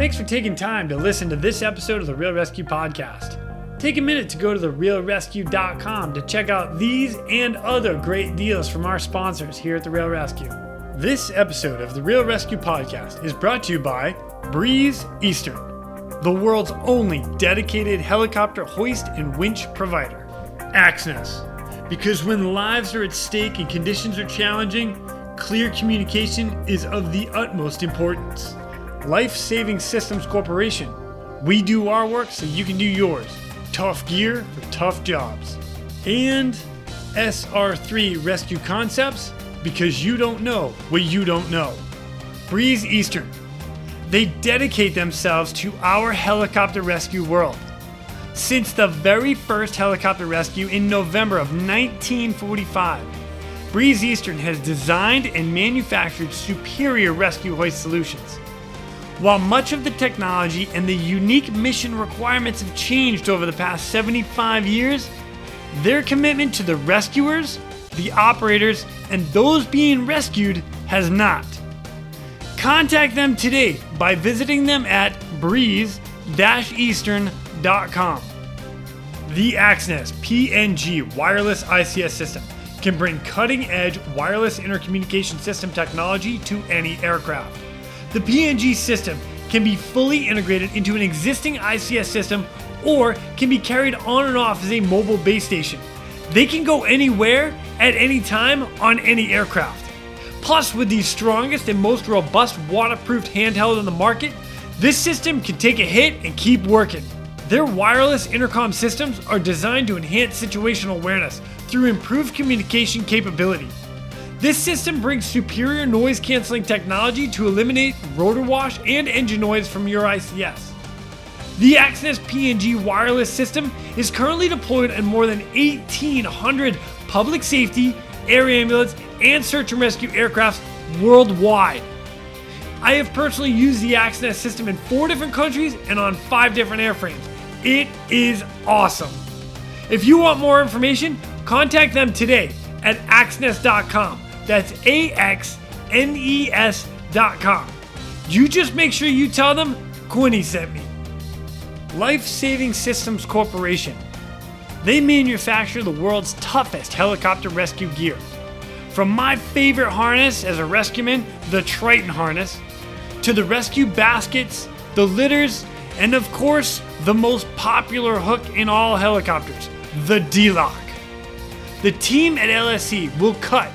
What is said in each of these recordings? Thanks for taking time to listen to this episode of The Real Rescue Podcast. Take a minute to go to therealrescue.com to check out these and other great deals from our sponsors here at The Real Rescue. This episode of The Real Rescue Podcast is brought to you by Breeze Eastern, the world's only dedicated helicopter hoist and winch provider. Axnes, because when lives are at stake and conditions are challenging, clear communication is of the utmost importance. Life-Saving Systems Corporation, we do our work so you can do yours. Tough gear for tough jobs. And SR3 Rescue Concepts, because you don't know what you don't know. Breeze Eastern, they dedicate themselves to our helicopter rescue world. Since the very first helicopter rescue in November of 1945, Breeze Eastern has designed and manufactured superior rescue hoist solutions. While much of the technology and the unique mission requirements have changed over the past 75 years, their commitment to the rescuers, the operators, and those being rescued has not. Contact them today by visiting them at breeze-eastern.com. The Axnes PNG wireless ICS system can bring cutting-edge wireless intercommunication system technology to any aircraft. The PNG system can be fully integrated into an existing ICS system or can be carried on and off as a mobile base station. They can go anywhere, at any time, on any aircraft. Plus, with the strongest and most robust waterproof handheld on the market, this system can take a hit and keep working. Their wireless intercom systems are designed to enhance situational awareness through improved communication capability. This system brings superior noise-canceling technology to eliminate rotor wash and engine noise from your ICS. The Axnes PNG wireless system is currently deployed in more than 1,800 public safety, air ambulance, and search and rescue aircrafts worldwide. I have personally used the Axnes system in 4 different countries and on 5 different airframes. It is awesome. If you want more information, contact them today at axnes.com. That's AXNES.com. You just make sure you tell them Quinny sent me. Life-Saving Systems Corporation. They manufacture the world's toughest helicopter rescue gear. From my favorite harness as a rescueman, the Triton harness, to the rescue baskets, the litters, and of course, the most popular hook in all helicopters, the D-Lock. The team at LSC will cut,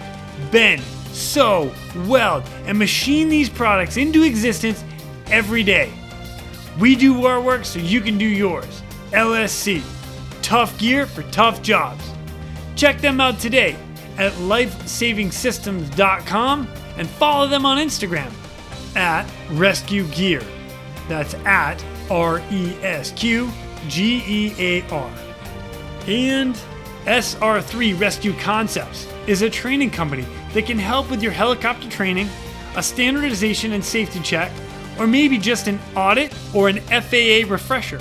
bend, sew, weld, and machine these products into existence every day. We do our work so you can do yours. LSC, tough gear for tough jobs. Check them out today at lifesavingsystems.com and follow them on Instagram at Rescue Gear. That's at RESQGEAR. And SR3 Rescue Concepts is a training company that can help with your helicopter training, a standardization and safety check, or maybe just an audit or an FAA refresher.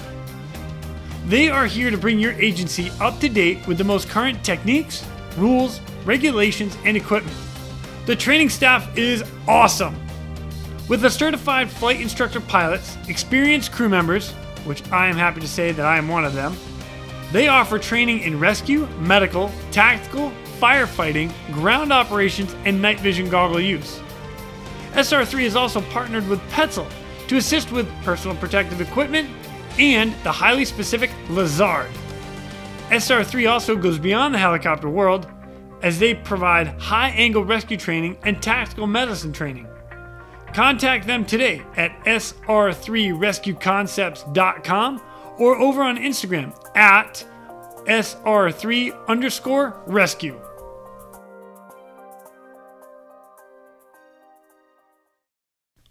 They are here to bring your agency up to date with the most current techniques, rules, regulations, and equipment. The training staff is awesome. With a certified flight instructor pilots, experienced crew members, which I am happy to say that I am one of them, they offer training in rescue, medical, tactical, firefighting, ground operations, and night vision goggle use. SR3 is also partnered with Petzl to assist with personal protective equipment and the highly specific Lazard. SR3 also goes beyond the helicopter world as they provide high-angle rescue training and tactical medicine training. Contact them today at sr3rescueconcepts.com or over on Instagram at sr3_rescue.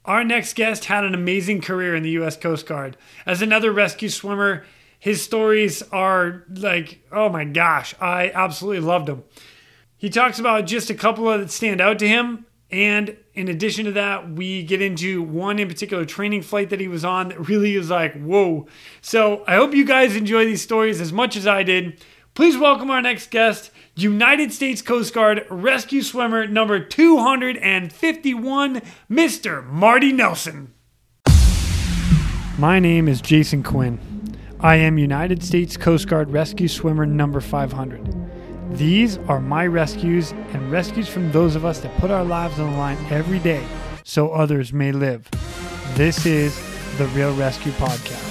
Our next guest had an amazing career in the U.S. Coast Guard. As another rescue swimmer, his stories are like, oh my gosh, I absolutely loved them. He talks about just a couple of that stand out to him. And in addition to that, we get into one in particular training flight that he was on that really is like, whoa. So I hope you guys enjoy these stories as much as I did. Please welcome our next guest, United States Coast Guard rescue swimmer number 251, Mr. Marty Nelson. My name is Jason Quinn. I am United States Coast Guard Rescue Swimmer number 500. These are my rescues and rescues from those of us that put our lives on the line every day so others may live. This is The Real ResQ Podcast.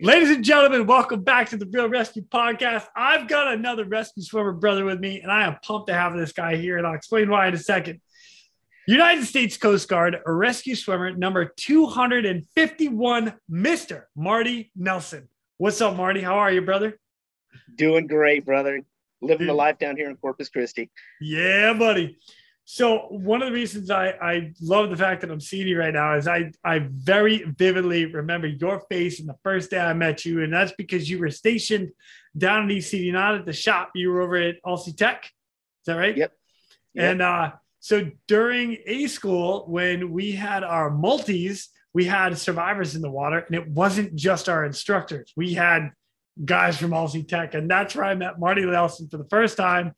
Ladies and gentlemen, welcome back to the Real ResQ Podcast. I've got another rescue swimmer brother with me, and I am pumped to have this guy here, and I'll explain why in a second. United States Coast Guard rescue swimmer number 251, Mr. Marty Nelson. What's up, Marty? How are you, brother? Doing great, brother. Living the life down here in Corpus Christi. Yeah, buddy. So one of the reasons I love the fact that I'm seeing you right now is I very vividly remember your face in the first day I met you. And that's because you were stationed down in ECD, not at the shop. You were over at Alsea Tech. Is that right? Yep. And so during A school, when we had our multis, we had survivors in the water. And it wasn't just our instructors. We had guys from Alsea Tech, and that's where I met Marty Nelson for the first time.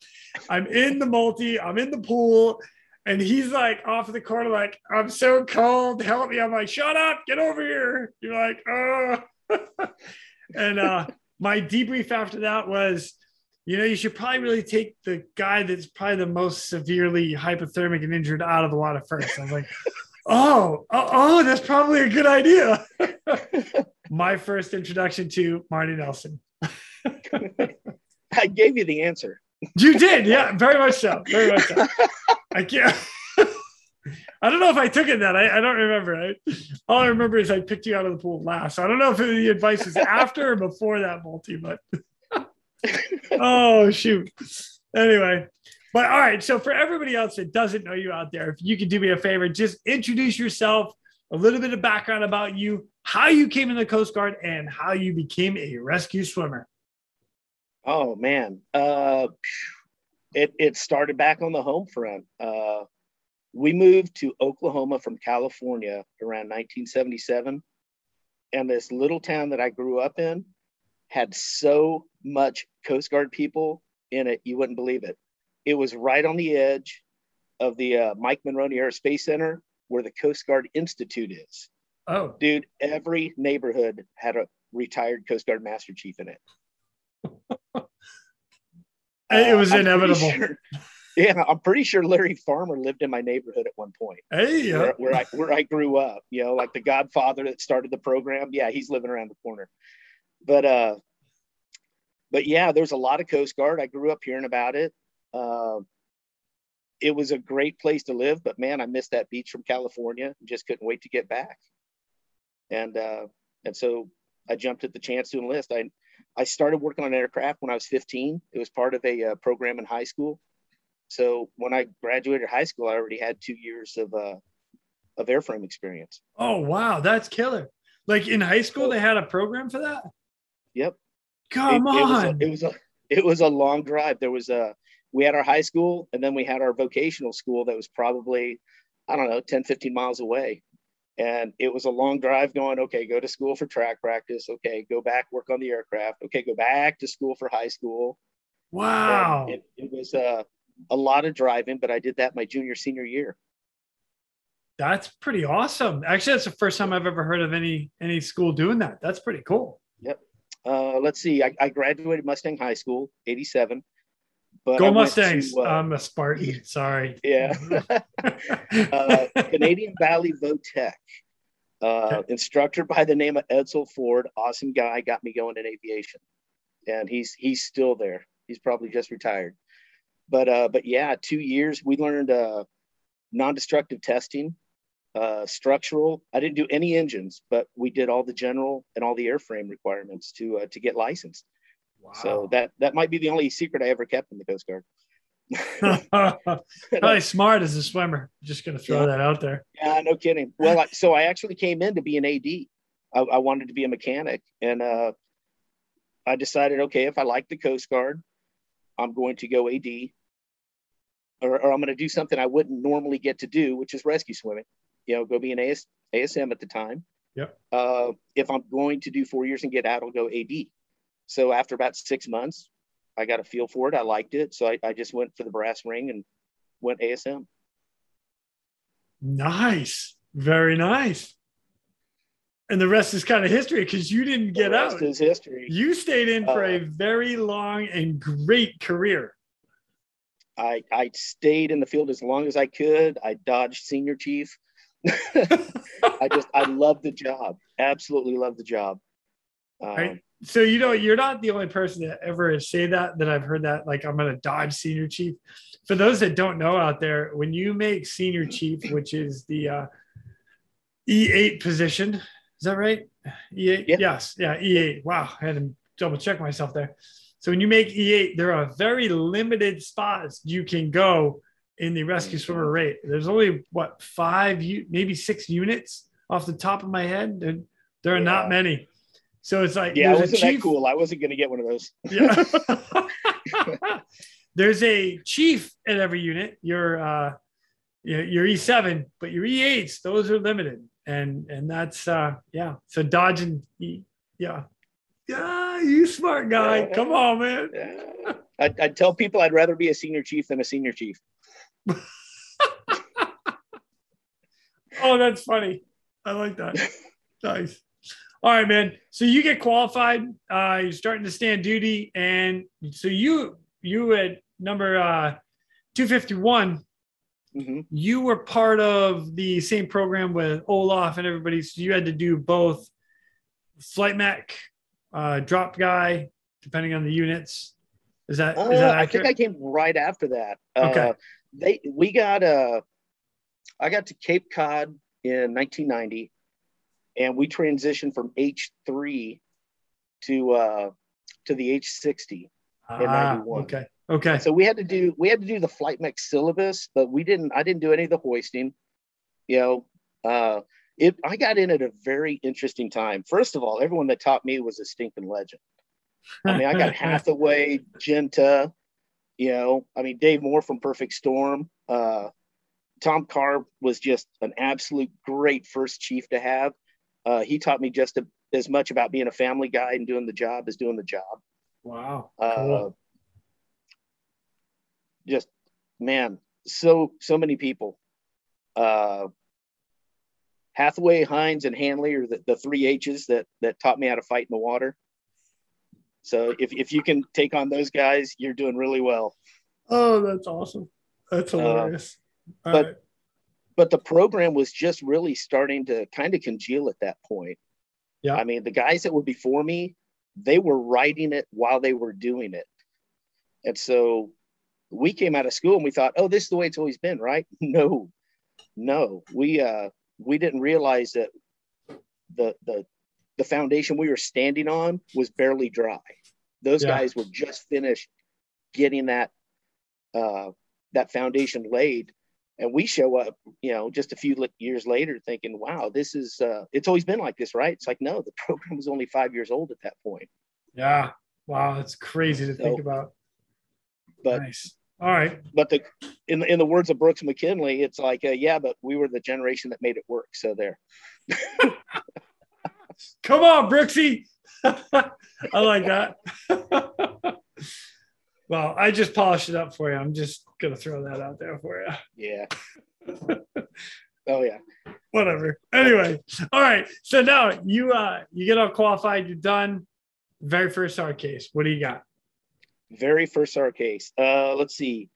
I'm in the multi, I'm in the pool, and he's like off in the corner, like, I'm so cold, help me. I'm like, shut up, get over here. You're like, oh. And my debrief after that was, you know, you should probably really take the guy that's probably the most severely hypothermic and injured out of the water first. I was like, oh, that's probably a good idea. My first introduction to Marty Nelson. I gave you the answer. You did. Yeah, very much so. Very much so. I can't. I don't know if I took it that. I don't remember. All I remember is I picked you out of the pool last. So I don't know if the advice was after or before that multi, but oh, shoot. Anyway. But all right. So for everybody else that doesn't know you out there, if you could do me a favor, just introduce yourself, a little bit of background about you, how you came in the Coast Guard, and how you became a rescue swimmer. Oh, man. It started back on the home front. We moved to Oklahoma from California around 1977. And this little town that I grew up in had so much Coast Guard people in it, you wouldn't believe it. It was right on the edge of the Mike Monroney Aerospace Center where the Coast Guard Institute is. Oh, dude, every neighborhood had a retired Coast Guard Master Chief in it. It was inevitable. I'm pretty sure Larry Farmer lived in my neighborhood at one point. Hey, where I grew up, you know, like the godfather that started the program. Yeah, he's living around the corner. But yeah, there's a lot of Coast Guard. I grew up hearing about it. It was a great place to live, but man, I missed that beach from California. Just couldn't wait to get back. And so I jumped at the chance to enlist. I started working on aircraft when I was 15. It was part of a program in high school. So when I graduated high school, I already had 2 years of airframe experience. Oh, wow. That's killer. Like in high school, they had a program for that? Yep. Come on. It was a long drive. We had our high school, and then we had our vocational school that was probably, 10, 15 miles away. And it was a long drive going, okay, go to school for track practice. Okay, go back, work on the aircraft. Okay, go back to school for high school. Wow. It was a lot of driving, but I did that my junior, senior year. That's pretty awesome. Actually, that's the first time I've ever heard of any school doing that. That's pretty cool. Yep. Let's see. I graduated Mustang High School, 87. But go Mustangs. I'm a Spartan. Sorry. Yeah. Canadian Valley Votech. Instructor by the name of Edsel Ford. Awesome guy. Got me going in aviation. And he's still there. He's probably just retired. But yeah, 2 years. We learned non-destructive testing, structural. I didn't do any engines, but we did all the general and all the airframe requirements to get licensed. Wow. So that might be the only secret I ever kept in the Coast Guard. Probably smart as a swimmer. Just going to throw that out there. Yeah, no kidding. Well, so I actually came in to be an AD. I wanted to be a mechanic. And I decided, okay, if I like the Coast Guard, I'm going to go AD. Or I'm going to do something I wouldn't normally get to do, which is rescue swimming. You know, go be an ASM at the time. Yep. If I'm going to do 4 years and get out, I'll go AD. So after about 6 months, I got a feel for it. I liked it. So I just went for the brass ring and went ASM. Nice. Very nice. And the rest is kind of history because you didn't get out. The rest is history. You stayed in for a very long and great career. I stayed in the field as long as I could. I dodged senior chief. I love the job. Absolutely love the job. Right. So, you know, you're not the only person that ever say that I've heard that, like, I'm going to dodge senior chief. For those that don't know out there, when you make senior chief, which is the E8 position, is that right? E8? Yeah. Yes. Yeah, E8. Wow. I had to double check myself there. So when you make E8, there are very limited spots you can go in the rescue swimmer rate. There's only, what, 5, maybe 6 units off the top of my head. There are not many. So it's like, yeah, wasn't that cool? I wasn't going to get one of those. Yeah. There's a chief at every unit. Your E7, but your E8s, those are limited. And that's, so dodging, you smart guy. Yeah. Come on, man. Yeah. I tell people I'd rather be a senior chief than a senior chief. Oh, that's funny. I like that. Nice. All right, man. So you get qualified. You're starting to stand duty. And so you at number 251, mm-hmm. you were part of the same program with Olaf and everybody. So you had to do both flight mech, drop guy, depending on the units. Is that accurate? I think I came right after that. Okay. I got to Cape Cod in 1990. And we transitioned from H3 to the H60 in 91. Okay. Okay. So we had to do the flight mech syllabus, but I didn't do any of the hoisting. I got in at a very interesting time. First of all, everyone that taught me was a stinking legend. I mean, I got Hathaway, Genta, Dave Moore from Perfect Storm, Tom Carr was just an absolute great first chief to have. He taught me just as much about being a family guy and doing the job as doing the job. Wow. Cool. Just, man, so many people. Hathaway, Hines, and Hanley are the three H's that taught me how to fight in the water. So if you can take on those guys, you're doing really well. Oh, that's awesome. That's hilarious. But the program was just really starting to kind of congeal at that point. Yeah. I mean, the guys that were before me, they were writing it while they were doing it. And so we came out of school and we thought, oh, this is the way it's always been, right? No. We didn't realize that the foundation we were standing on was barely dry. Those guys were just finished getting that foundation laid. And we show up, just a few years later thinking, wow, this is, it's always been like this, right? It's like, no, the program was only 5 years old at that point. Yeah. Wow. That's crazy to think about. But nice. All right. But in the words of Brooks McKinley, it's like, but we were the generation that made it work. So there. Come on, Brooksy. I like that. Well, I just polished it up for you. I'm just going to throw that out there for you. Yeah. Oh, yeah. Whatever. Anyway. All right. So now you get all qualified. You're done. Very first SAR case. What do you got? Very first SAR case. Let's see.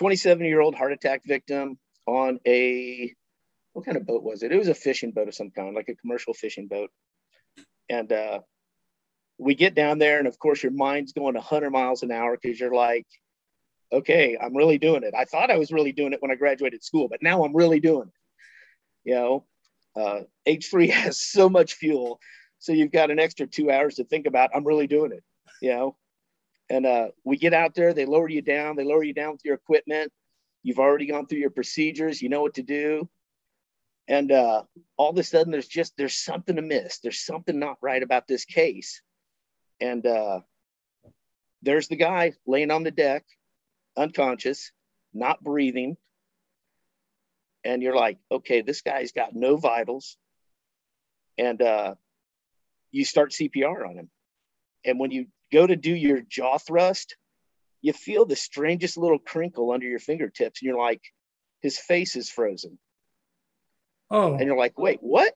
27-year-old heart attack victim on a – what kind of boat was it? It was a fishing boat of some kind, like a commercial fishing boat. And – we get down there, and of course, your mind's going 100 miles an hour because you're like, okay, I'm really doing it. I thought I was really doing it when I graduated school, but now I'm really doing it. H3 has so much fuel, so you've got an extra 2 hours to think about, I'm really doing it, And we get out there, they lower you down with your equipment. You've already gone through your procedures, you know what to do. And all of a sudden, there's something amiss. There's something not right about this case. And there's the guy laying on the deck, unconscious, not breathing. And you're like, okay, this guy's got no vitals. And you start CPR on him. And when you go to do your jaw thrust, you feel the strangest little crinkle under your fingertips, and you're like, his face is frozen. Oh. And you're like, wait, what?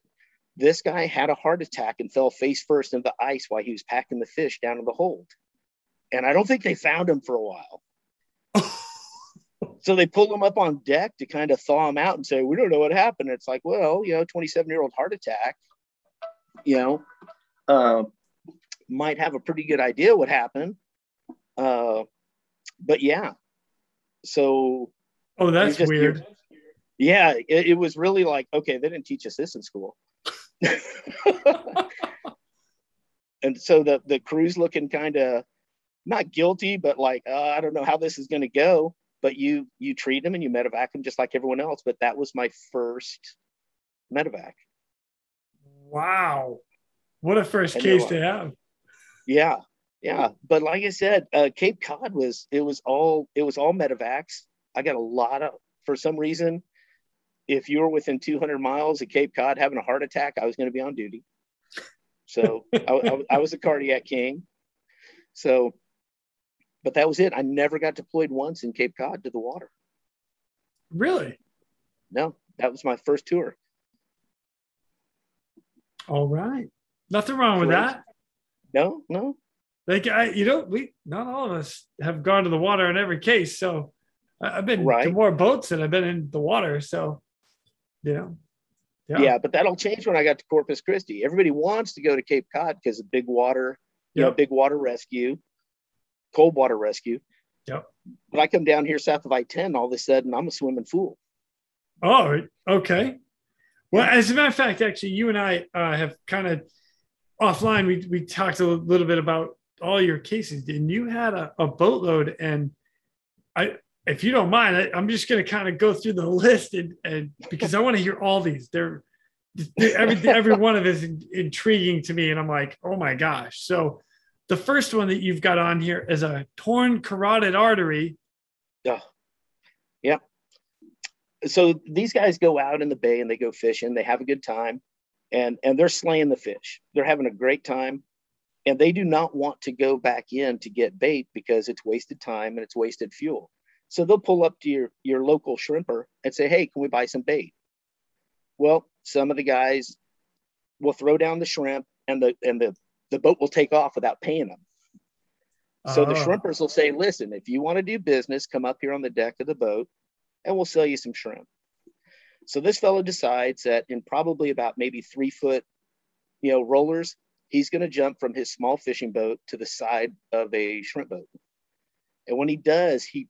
This guy had a heart attack and fell face first into the ice while he was packing the fish down in the hold. And I don't think they found him for a while. So they pulled him up on deck to kind of thaw him out and say, we don't know what happened. It's like, well, 27-year-old heart attack, might have a pretty good idea what happened. But yeah, so. Oh, that's just weird. Yeah, it was really like, okay, they didn't teach us this in school. And so the crew's looking kind of not guilty, but like, I don't know how this is going to go. But you treat them and you medevac them just like everyone else. But that was my first medevac. Wow. What a first case to have. Yeah. Yeah. But like I said, Cape Cod was all medevacs. I got a lot of, for some reason, if you were within 200 miles of Cape Cod having a heart attack, I was going to be on duty. So I was a cardiac king. So. But that was it. I never got deployed once in Cape Cod to the water. Really? No, that was my first tour. All right. Nothing wrong with that. No. Like, not all of us have gone to the water in every case. So I've been to more boats than I've been in the water. So, Yeah, but that all changed when I got to Corpus Christi. Everybody wants to go to Cape Cod because of big water, big water rescue. Cold water rescue. Yep. But I come down here south of I-10, all of a sudden I'm a swimming fool. Oh, okay. Well, as a matter of fact, actually, you and I have kind of offline. We talked a little bit about all your cases, and you had a boatload. And if you don't mind, I'm just going to kind of go through the list, and because I want to hear all these. They're every one of is intriguing to me, and I'm like, oh my gosh. So. The first one that you've got on here is a torn carotid artery. Yeah. Yeah. So these guys go out in the bay and they go fishing. They have a good time and they're slaying the fish. They're having a great time and they do not want to go back in to get bait because it's wasted time and it's wasted fuel. So they'll pull up to your local shrimper and say, hey, can we buy some bait? Well, some of the guys will throw down the shrimp and the boat will take off without paying them. So the shrimpers will say, listen, if you want to do business, come up here on the deck of the boat and we'll sell you some shrimp. So this fellow decides that in probably about maybe 3 foot, rollers, he's going to jump from his small fishing boat to the side of a shrimp boat. And when he does, he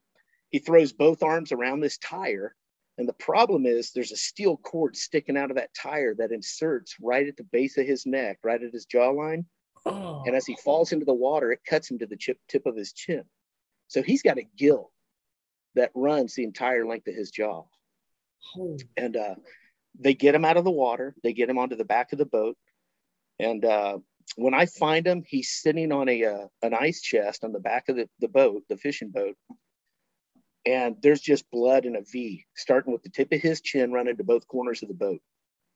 throws both arms around this tire. And the problem is there's a steel cord sticking out of that tire that inserts right at the base of his neck, right at his jawline. Oh. And as he falls into the water, it cuts him to the tip of his chin. So he's got a gill that runs the entire length of his jaw. Oh. And they get him out of the water. They get him onto the back of the boat. And when I find him, he's sitting on an ice chest on the back of the boat, the fishing boat. And there's just blood in a V, starting with the tip of his chin, running to both corners of the boat.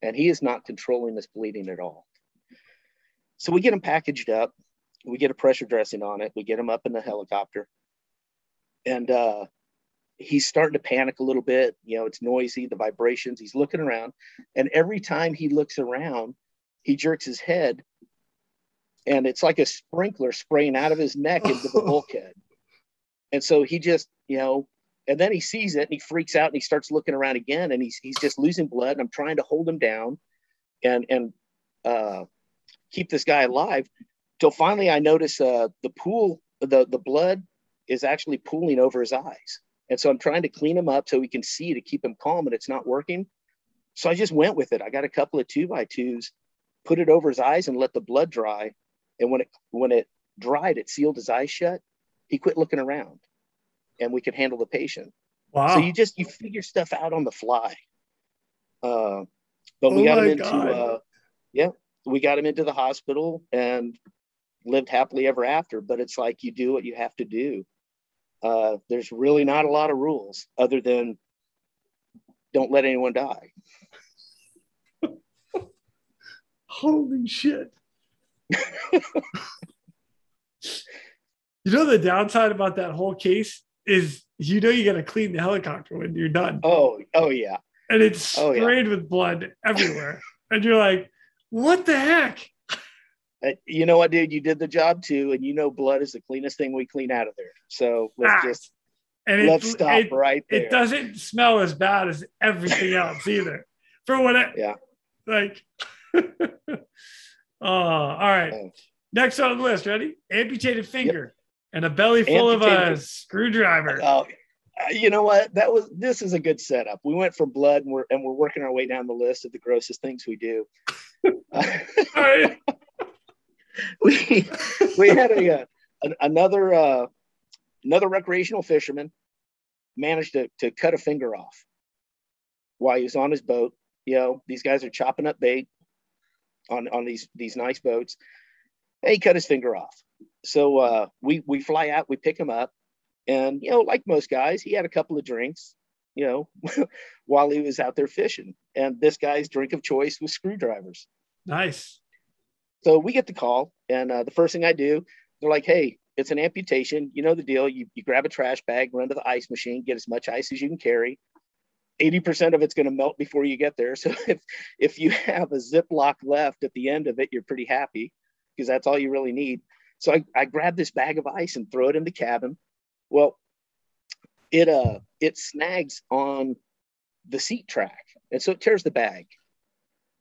And he is not controlling this bleeding at all. So we get him packaged up, we get a pressure dressing on it, we get him up in the helicopter, and he's starting to panic a little bit. It's noisy, the vibrations, he's looking around, and every time he looks around, he jerks his head, and it's like a sprinkler spraying out of his neck into the bulkhead. And so he just, and then he sees it, and he freaks out, and he starts looking around again, and he's just losing blood, and I'm trying to hold him down, and keep this guy alive till finally I notice the pool, the blood is actually pooling over his eyes. And so I'm trying to clean him up so we can see to keep him calm, and it's not working. So I just went with it. I got a couple of 2x2s, put it over his eyes and let the blood dry. And when it dried, it sealed his eyes shut. He quit looking around and we could handle the patient. Wow. So you figure stuff out on the fly. But we got him into, we got him into the hospital and lived happily ever after, but it's like you do what you have to do. There's really not a lot of rules other than don't let anyone die. Holy shit. You know, the downside about that whole case is, you know, you got to clean the helicopter when you're done. Oh yeah. And it's sprayed with blood everywhere. And you're like, what the heck? You know what, dude? You did the job too. And you know, blood is the cleanest thing we clean out of there. So let's stop right there. It doesn't smell as bad as everything else either. For what all right. Next on the list, ready? Amputated finger and a belly full of a screwdriver. You know what? This is a good setup. We went for blood, and we're working our way down the list of the grossest things we do. We had another recreational fisherman managed to cut a finger off while he was on his boat. You know, these guys are chopping up bait on these nice boats. And he cut his finger off. So we fly out, we pick him up, and, you know, like most guys, he had a couple of drinks, you know, while he was out there fishing. And this guy's drink of choice was screwdrivers. Nice. So we get the call, and the first thing I do, they're like, hey, it's an amputation. You know the deal. You grab a trash bag, run to the ice machine, get as much ice as you can carry. 80% of it's going to melt before you get there. So if you have a Ziploc left at the end of it, you're pretty happy, because that's all you really need. So I grabbed this bag of ice and throw it in the cabin. Well, it snags on the seat track, and so it tears the bag.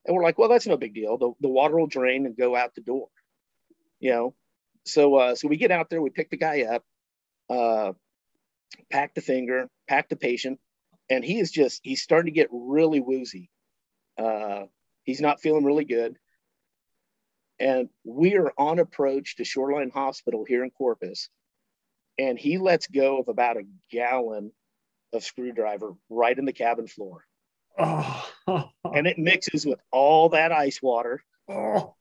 And we're like, well, that's no big deal. The water will drain and go out the door, you know? So we get out there, we pick the guy up, pack the finger, pack the patient, and he is he's starting to get really woozy. He's not feeling really good. And we are on approach to Shoreline Hospital here in Corpus. And he lets go of about a gallon of screwdriver right in the cabin floor. Oh. And it mixes with all that ice water. Oh.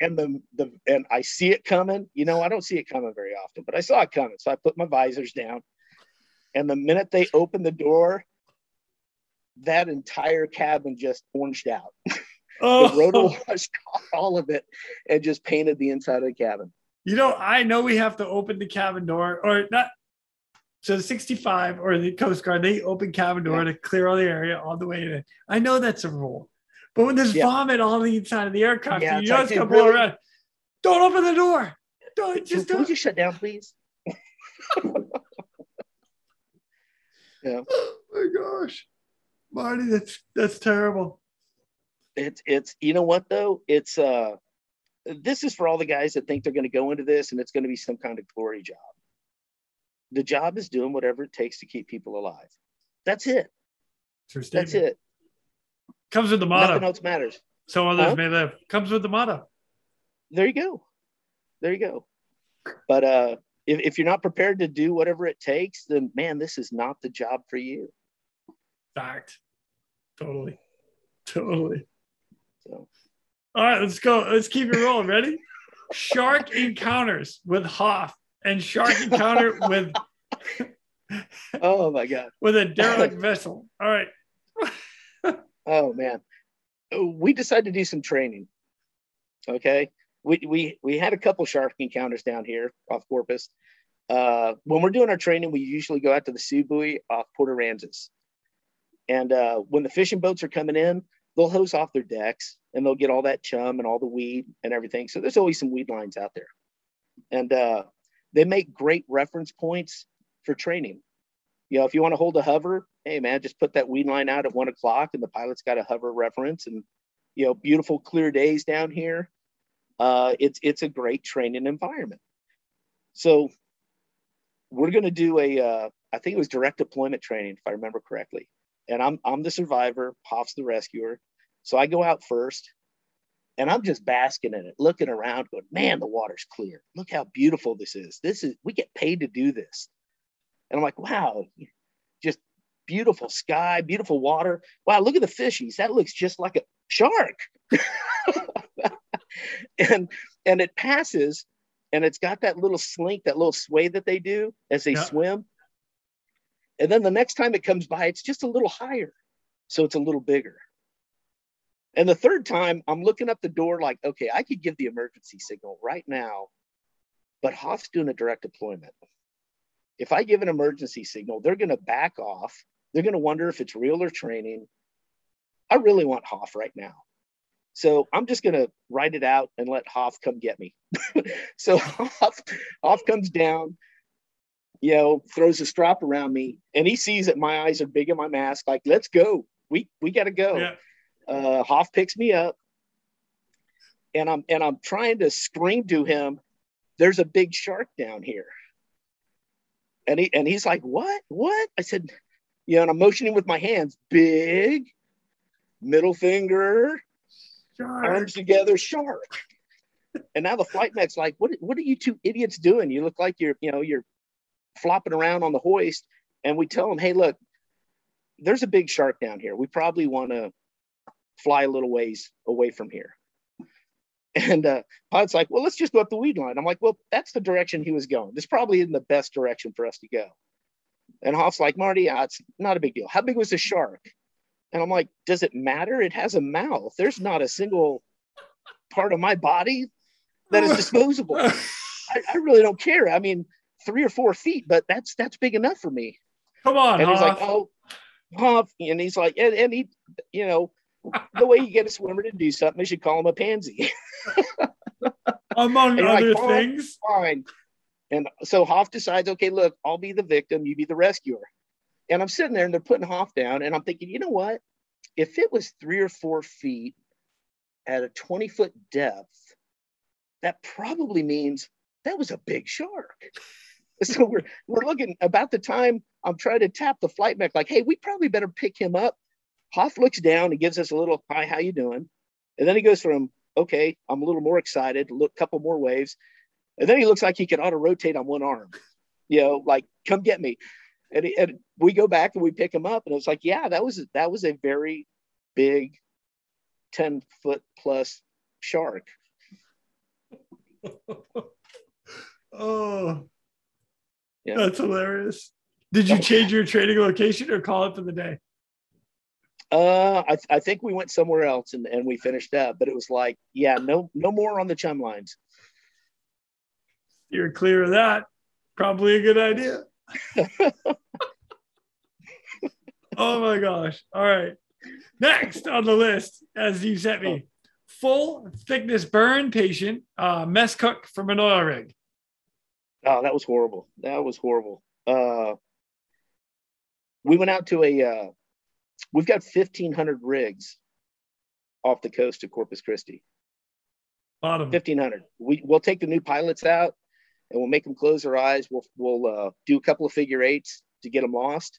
And and I see it coming. You know, I don't see it coming very often, but I saw it coming. So I put my visors down. And the minute they opened the door, that entire cabin just oranged out. Oh. The rotor wash caught all of it and just painted the inside of the cabin. You know, I know we have to open the cabin door, or not. So the 65 or the Coast Guard, they open cabin door to clear all the area all the way in. I know that's a rule. But when there's vomit all the inside of the aircraft, you know it's going to blow around. Don't open the door. Don't. Just don't. Would you shut down, please? Oh, my gosh. Marty, that's terrible. It's you know what, though? It's this is for all the guys that think they're going to go into this and it's going to be some kind of glory job. The job is doing whatever it takes to keep people alive. That's it. That's it. Comes with the motto. Nothing else matters. So others may live. Comes with the motto. There you go. There you go. But if you're not prepared to do whatever it takes, then, man, this is not the job for you. Fact. Totally. So. All right, let's go. Let's keep it rolling. Ready? Shark encounters with Hoff. And shark encounter with oh my god, with a derelict vessel. All right. Oh man, we decided to do some training. Okay, we had a couple shark encounters down here off Corpus. When we're doing our training, we usually go out to the Sioux Buoy off Port Aransas, and when the fishing boats are coming in, they'll hose off their decks and they'll get all that chum and all the weed and everything. So there's always some weed lines out there, and they make great reference points for training. You know, if you want to hold a hover, hey man, just put that weed line out at 1 o'clock and the pilot's got a hover reference. And, you know, beautiful clear days down here. It's a great training environment. So we're going to do I think it was direct deployment training, if I remember correctly. And I'm the survivor, Hoff's the rescuer. So I go out first. And I'm just basking in it, looking around, going, man, the water's clear. Look how beautiful this is. We get paid to do this. And I'm like, wow, just beautiful sky, beautiful water. Wow, look at the fishies. That looks just like a shark. And it passes, and it's got that little slink, that little sway that they do as they swim. And then the next time it comes by, it's just a little higher. So it's a little bigger. And the third time, I'm looking up the door like, okay, I could give the emergency signal right now But Hoff's doing a direct deployment. If I give an emergency signal, they're going to back off. They're going to wonder if it's real or training. I really want Hoff right now. So I'm just going to write it out and let Hoff come get me. So Hoff comes down, you know, throws a strop around me, and he sees that my eyes are big in my mask, like, let's go. We got to go. Yeah. Hoff picks me up, and I'm trying to scream to him, there's a big shark down here. And he's like, what? I said, you know, and I'm motioning with my hands, big, middle finger, shark. Arms together, shark. And now the flight mech's like, what are you two idiots doing? You look like you're flopping around on the hoist. And we tell them, hey, look, there's a big shark down here. We probably want to fly a little ways away from here. And Pod's like, well, let's just go up the weed line. I'm like, well, that's the direction he was going. This probably isn't the best direction for us to go. And Hoff's like, Marty, it's not a big deal. How big was the shark? And I'm like, does it matter? It has a mouth. There's not a single part of my body that is disposable. I really don't care. I mean, 3 or 4 feet, but that's big enough for me. Come on, and Hoff. He's like, oh, Hoff. And he's like, and he, you know, the way you get a swimmer to do something is you call him a pansy. Among other like, things. Fine. And so Hoff decides, okay, look, I'll be the victim. You be the rescuer. And I'm sitting there and they're putting Hoff down. And I'm thinking, you know what? If it was 3 or 4 feet at a 20-foot depth, that probably means that was a big shark. So we're looking about the time I'm trying to tap the flight mech, like, hey, we probably better pick him up. Hoff looks down and gives us a little, hi, how you doing? And then he goes from, okay, I'm a little more excited, look, couple more waves. And then he looks like he can auto-rotate on one arm, you know, like, come get me. And we go back and we pick him up. And it's like, yeah, that was a very big 10-foot plus shark. Oh, yeah. That's hilarious. Did you change your training location or call it for the day? I think we went somewhere else and we finished up, but it was like, yeah, no more on the chum lines. You're clear of that. Probably a good idea. Oh my gosh. All right. Next on the list, as you sent me, full thickness burn patient, mess cook from an oil rig. Oh, that was horrible. That was horrible. We went out to we've got 1,500 rigs off the coast of Corpus Christi. Bottom. 1,500. We'll take the new pilots out, and we'll make them close their eyes. We'll do a couple of figure eights to get them lost,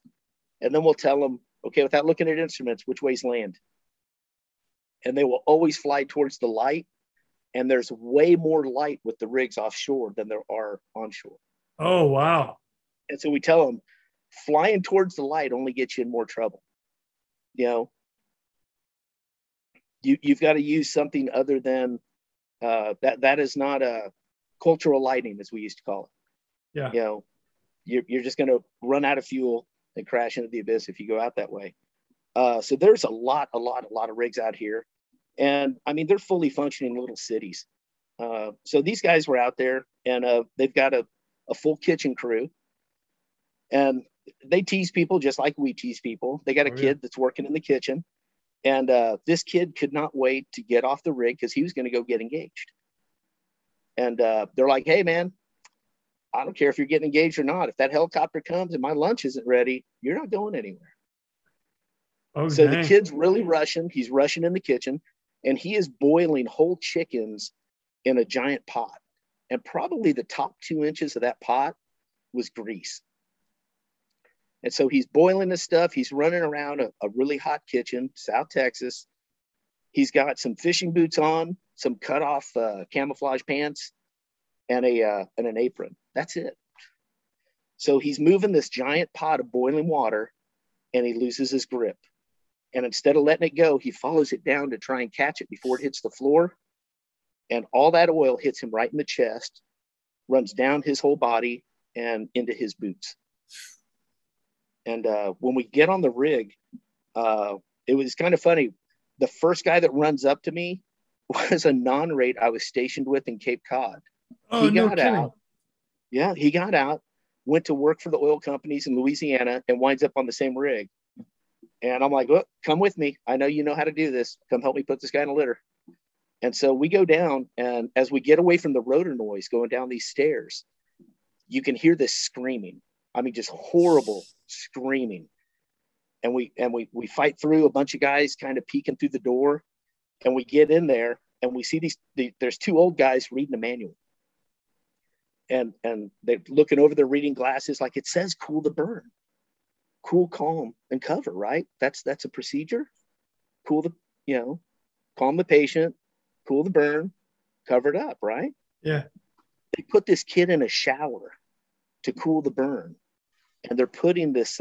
and then we'll tell them, okay, without looking at instruments, which way's land? And they will always fly towards the light, and there's way more light with the rigs offshore than there are onshore. Oh, wow. And so we tell them, flying towards the light only gets you in more trouble. You know, you've got to use something other than that is not a cultural lighting, as we used to call it. Yeah. You know, you're just going to run out of fuel and crash into the abyss if you go out that way. So there's a lot of rigs out here. And I mean, they're fully functioning little cities. So these guys were out there and they've got a full kitchen crew. And they tease people just like we tease people. They got a kid that's working in the kitchen. And this kid could not wait to get off the rig because he was going to go get engaged. And they're like, hey, man, I don't care if you're getting engaged or not. If that helicopter comes and my lunch isn't ready, you're not going anywhere. Oh, so dang. The kid's really rushing. He's rushing in the kitchen. And he is boiling whole chickens in a giant pot. And probably the top 2 inches of that pot was grease. And so he's boiling this stuff. He's running around a really hot kitchen, South Texas. He's got some fishing boots on, some cutoff camouflage pants, and an apron. That's it. So he's moving this giant pot of boiling water, and he loses his grip. And instead of letting it go, he follows it down to try and catch it before it hits the floor. And all that oil hits him right in the chest, runs down his whole body and into his boots. And when we get on the rig, it was kind of funny. The first guy that runs up to me was a non-rate I was stationed with in Cape Cod. Oh, he got out. Yeah, he got out, went to work for the oil companies in Louisiana, and winds up on the same rig. And I'm like, look, come with me. I know how to do this. Come help me put this guy in a litter. And so we go down, and as we get away from the rotor noise going down these stairs, you can hear this screaming. I mean, just horrible screaming. And we fight through a bunch of guys kind of peeking through the door, and we get in there and we see there's two old guys reading a manual. And they're looking over their reading glasses like it says cool to burn, cool, calm, and cover, right? That's a procedure. Cool to, calm the patient, cool the burn, cover it up, right? Yeah. They put this kid in a shower to cool the burn, and they're putting this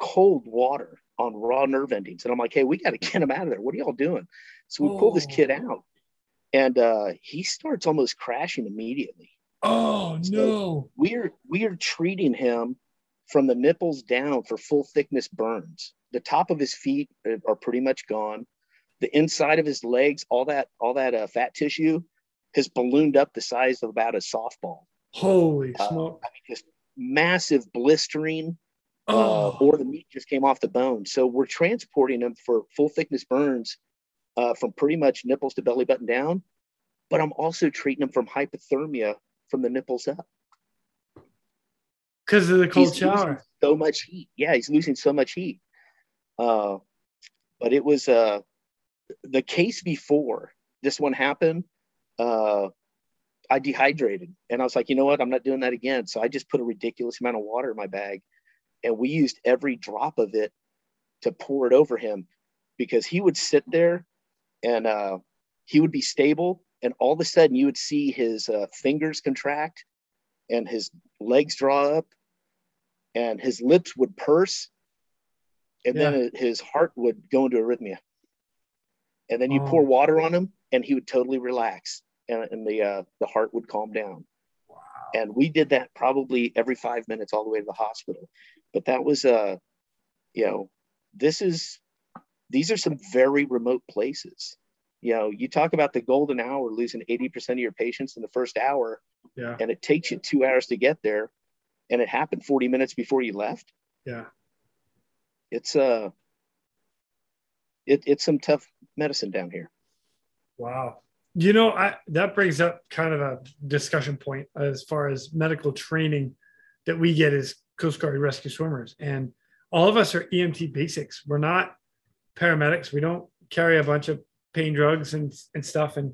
cold water on raw nerve endings. And I'm like, hey, we got to get him out of there. What are y'all doing? So we pull this kid out, and he starts almost crashing immediately. Oh, so no. We are treating him from the nipples down for full thickness burns. The top of his feet are pretty much gone. The inside of his legs, all that fat tissue has ballooned up the size of about a softball. Holy smoke. I mean, just massive blistering. Or the meat just came off the bone. So we're transporting him for full thickness burns from pretty much nipples to belly button down. But I'm also treating him from hypothermia from the nipples up. Because of the cold shower. So much heat. Yeah, he's losing so much heat. But it was the case before this one happened. I dehydrated, and I was like, you know what? I'm not doing that again. So I just put a ridiculous amount of water in my bag, and we used every drop of it to pour it over him, because he would sit there and he would be stable. And all of a sudden you would see his fingers contract and his legs draw up and his lips would purse. And then his heart would go into arrhythmia. And then you pour water on him and he would totally relax. And the heart would calm down. Wow. And we did that probably every 5 minutes all the way to the hospital. But that was, these are some very remote places. You talk about the golden hour, losing 80% of your patients in the first hour, and it takes you 2 hours to get there, and it happened 40 minutes before you left. Yeah, it's some tough medicine down here. Wow. That brings up kind of a discussion point as far as medical training that we get as Coast Guard rescue swimmers. And all of us are EMT basics. We're not paramedics. We don't carry a bunch of pain drugs and stuff. And,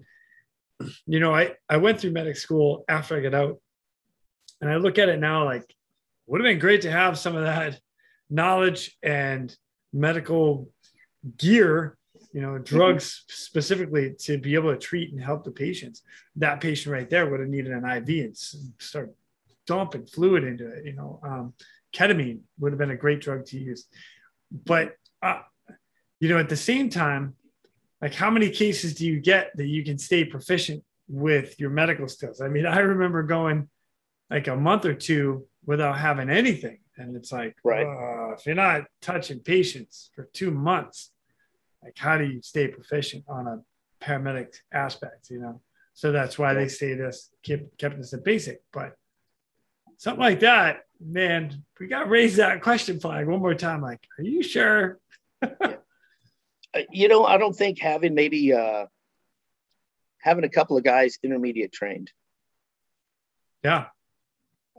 I went through medic school after I got out. And I look at it now like, would have been great to have some of that knowledge and medical gear, drugs specifically, to be able to treat and help the patients. That patient right there would have needed an IV and start dumping fluid into it. Ketamine would have been a great drug to use. But, at the same time, like, how many cases do you get that you can stay proficient with your medical skills? I mean, I remember going like a month or two without having anything. And it's like, right. If you're not touching patients for 2 months, like, how do you stay proficient on a paramedic aspect, So that's why they say this, kept this a basic. But something like that, man, we got to raise that question flag one more time. Like, are you sure? I don't think having having a couple of guys intermediate trained. Yeah.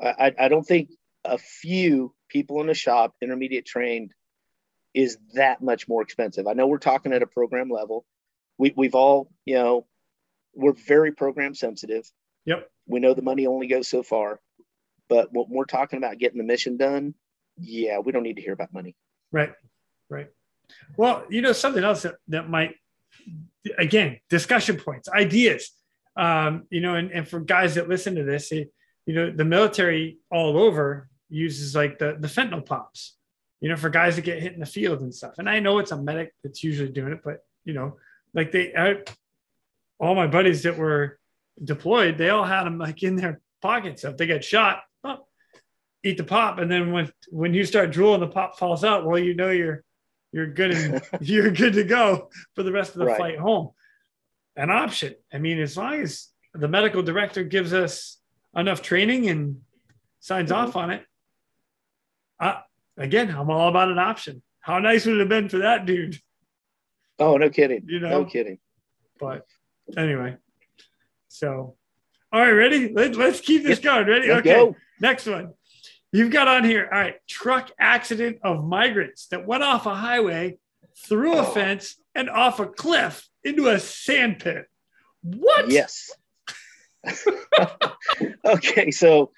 I don't think a few people in a shop intermediate trained is that much more expensive. I know we're talking at a program level. We've all, we're very program sensitive. Yep. We know the money only goes so far, but when we're talking about getting the mission done, we don't need to hear about money. Right. Well, something else that might, again, discussion points, ideas, and for guys that listen to this, the military all over uses like the fentanyl pumps. For guys that get hit in the field and stuff. And I know it's a medic that's usually doing it, but, like all my buddies that were deployed, they all had them like in their pockets. So if they get shot, eat the pop. And then when you start drooling, the pop falls out. Well, you're good and you're good to go for the rest of the flight home. An option. I mean, as long as the medical director gives us enough training and signs off on it. Again, I'm all about an option. How nice would it have been for that dude? Oh, no kidding. You know? No kidding. But anyway, so, all right, ready? Let's keep this going. Ready? Let's go. Next one. You've got on here, all right, truck accident of migrants that went off a highway, through a fence, and off a cliff into a sand pit. What? Yes. Okay, so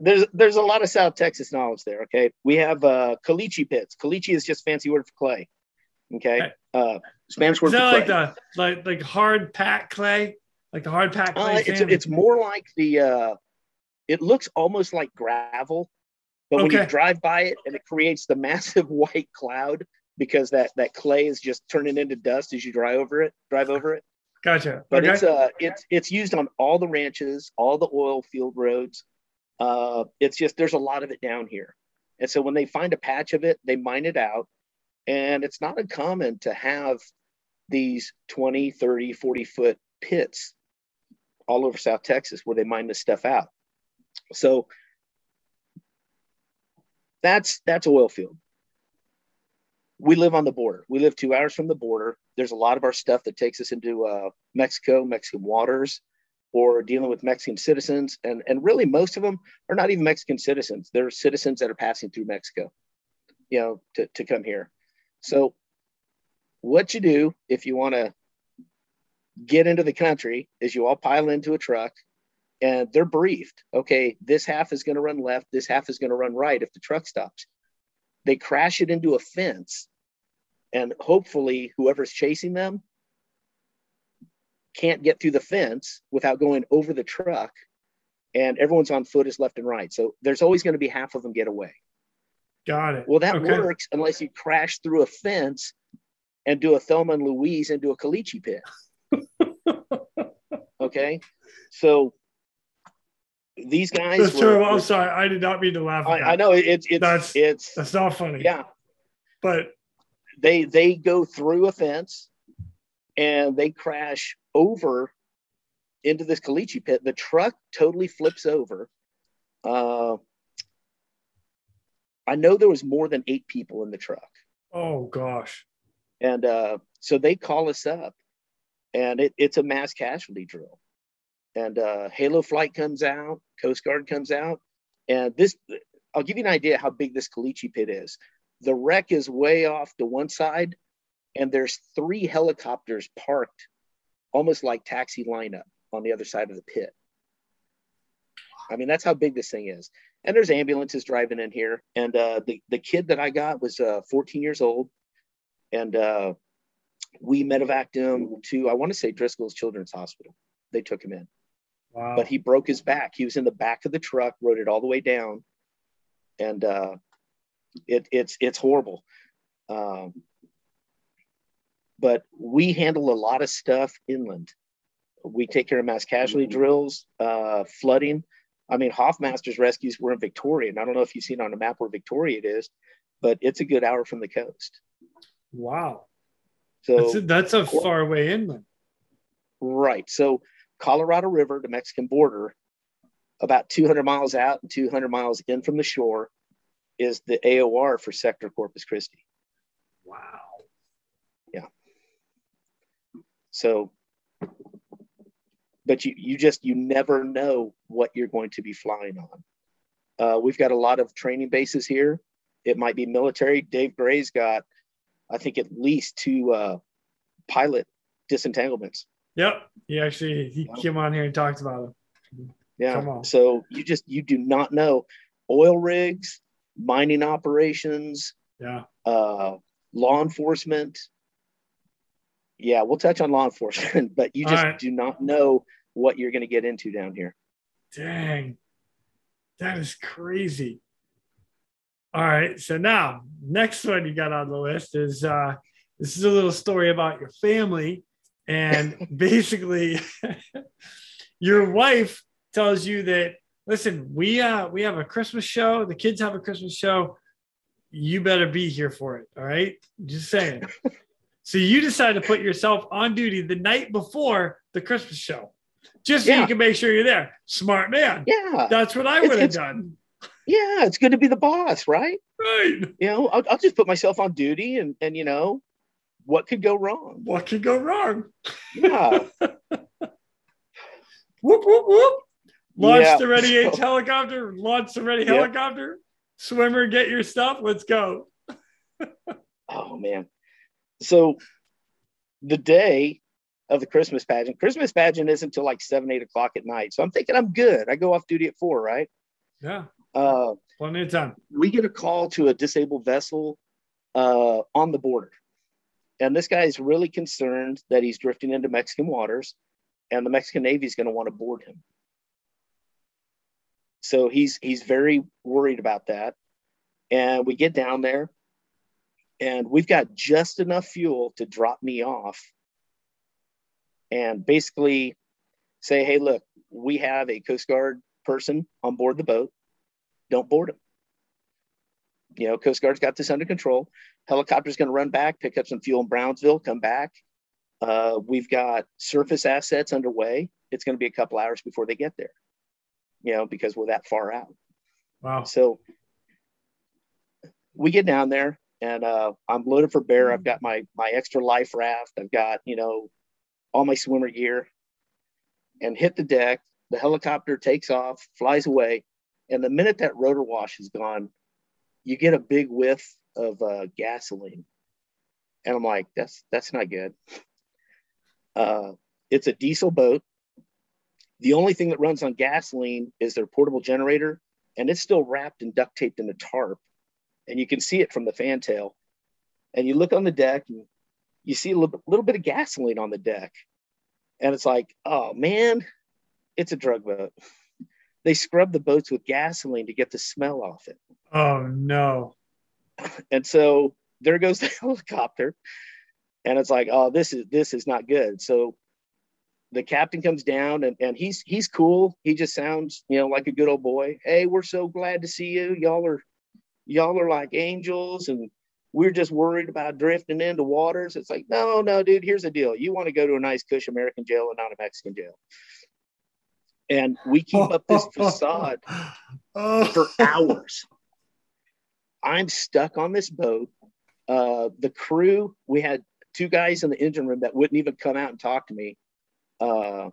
there's a lot of South Texas knowledge there, okay? We have caliche pits. Caliche is just fancy word for clay, okay? Spanish word for clay. Is that like hard-packed clay? Like the hard-packed clay it's more like the... It looks almost like gravel, but when you drive by it and it creates the massive white cloud because that clay is just turning into dust as you drive over it. Gotcha. But it's used on all the ranches, all the oil field roads. It's just, there's a lot of it down here. And so when they find a patch of it, they mine it out. And it's not uncommon to have these 20, 30, 40 foot pits all over South Texas where they mine this stuff out. So that's oil field. We live on the border. We live 2 hours from the border. There's a lot of our stuff that takes us into Mexico, Mexican waters, or dealing with Mexican citizens. And really most of them are not even Mexican citizens. They're citizens that are passing through Mexico, you know, to come here. So what you do if you want to get into the country is you all pile into a truck. And they're briefed. Okay, this half is going to run left. This half is going to run right if the truck stops. They crash it into a fence. And hopefully whoever's chasing them can't get through the fence without going over the truck. And everyone's on foot is left and right. So there's always going to be half of them get away. Got it. Well, that works unless you crash through a fence and do a Thelma and Louise into a caliche pit. Okay? So... these guys. That's terrible. I'm sorry. I did not mean to laugh. I know that's not funny. Yeah, but they go through a fence and they crash over into this caliche pit. The truck totally flips over. I know there was more than 8 people in the truck. Oh gosh! And so they call us up, and it's a mass casualty drill. And Halo Flight comes out, Coast Guard comes out. And this, I'll give you an idea how big this caliche pit is. The wreck is way off to one side, and there's 3 helicopters parked almost like taxi lineup on the other side of the pit. I mean, that's how big this thing is. And there's ambulances driving in here. And the kid that I got was 14 years old. And we medevaced him to, I want to say, Driscoll's Children's Hospital. They took him in. Wow. But he broke his back. He was in the back of the truck, rode it all the way down, and it's horrible. But we handle a lot of stuff inland. We take care of mass casualty drills, flooding. I mean, Hoffmaster's rescues were in Victoria, and I don't know if you've seen on a map where Victoria it is, but it's a good hour from the coast. Wow. So that's a far way inland. Right. So Colorado River to Mexican border, about 200 miles out and 200 miles in from the shore is the AOR for Sector Corpus Christi. Wow. Yeah. So, but you never know what you're going to be flying on. We've got a lot of training bases here. It might be military. Dave Gray's got, I think, at least 2 pilot disentanglements. Yep. He came on here and talked about it. Yeah. So you do not know. Oil rigs, mining operations, law enforcement. Yeah, we'll touch on law enforcement, but you just do not know what you're going to get into down here. Dang. That is crazy. All right. So now next one you got on the list is this is a little story about your family. And basically, your wife tells you that, listen, we have a Christmas show. The kids have a Christmas show. You better be here for it. All right. Just saying. So you decide to put yourself on duty the night before the Christmas show. just so you can make sure you're there. Smart man. Yeah. That's what I would have done. Yeah. It's good to be the boss, right? Right. You know, I'll just put myself on duty and, you know, what could go wrong? What could go wrong? Yeah. Whoop, whoop, whoop. Launch the Ready 8 helicopter. Launch the Ready helicopter. Swimmer, get your stuff. Let's go. Oh, man. So the day of the Christmas pageant isn't until like 7, 8 o'clock at night. So I'm thinking I'm good. I go off duty at 4, right? Yeah. Plenty of time. We get a call to a disabled vessel on the border. And this guy is really concerned that he's drifting into Mexican waters and the Mexican Navy is going to want to board him. So he's very worried about that. And we get down there and we've got just enough fuel to drop me off and basically say, hey, look, we have a Coast Guard person on board the boat. Don't board him. You know, Coast Guard's got this under control. Helicopter's going to run back, pick up some fuel in Brownsville, come back. We've got surface assets underway. It's going to be a couple hours before they get there, you know, because we're that far out. Wow. So we get down there and I'm loaded for bear. I've got my extra life raft. I've got, you know, all my swimmer gear and hit the deck. The helicopter takes off, flies away. And the minute that rotor wash is gone, you get a big whiff of gasoline. And I'm like, that's not good. It's a diesel boat. The only thing that runs on gasoline is their portable generator, and it's still wrapped and duct taped in a tarp. And you can see it from the fantail. And you look on the deck and you see a little bit of gasoline on the deck. And it's like, oh man, it's a drug boat. They scrub the boats with gasoline to get the smell off it. Oh no. And so there goes the helicopter. And it's like, oh, this is not good. So the captain comes down and he's cool. He just sounds, you know, like a good old boy. Hey, we're so glad to see you. Y'all are like angels. And we're just worried about drifting into waters. It's like, no, dude, here's the deal. You want to go to a nice cush American jail and not a Mexican jail. And we keep up this facade for hours. I'm stuck on this boat. The crew, we had 2 guys in the engine room that wouldn't even come out and talk to me. I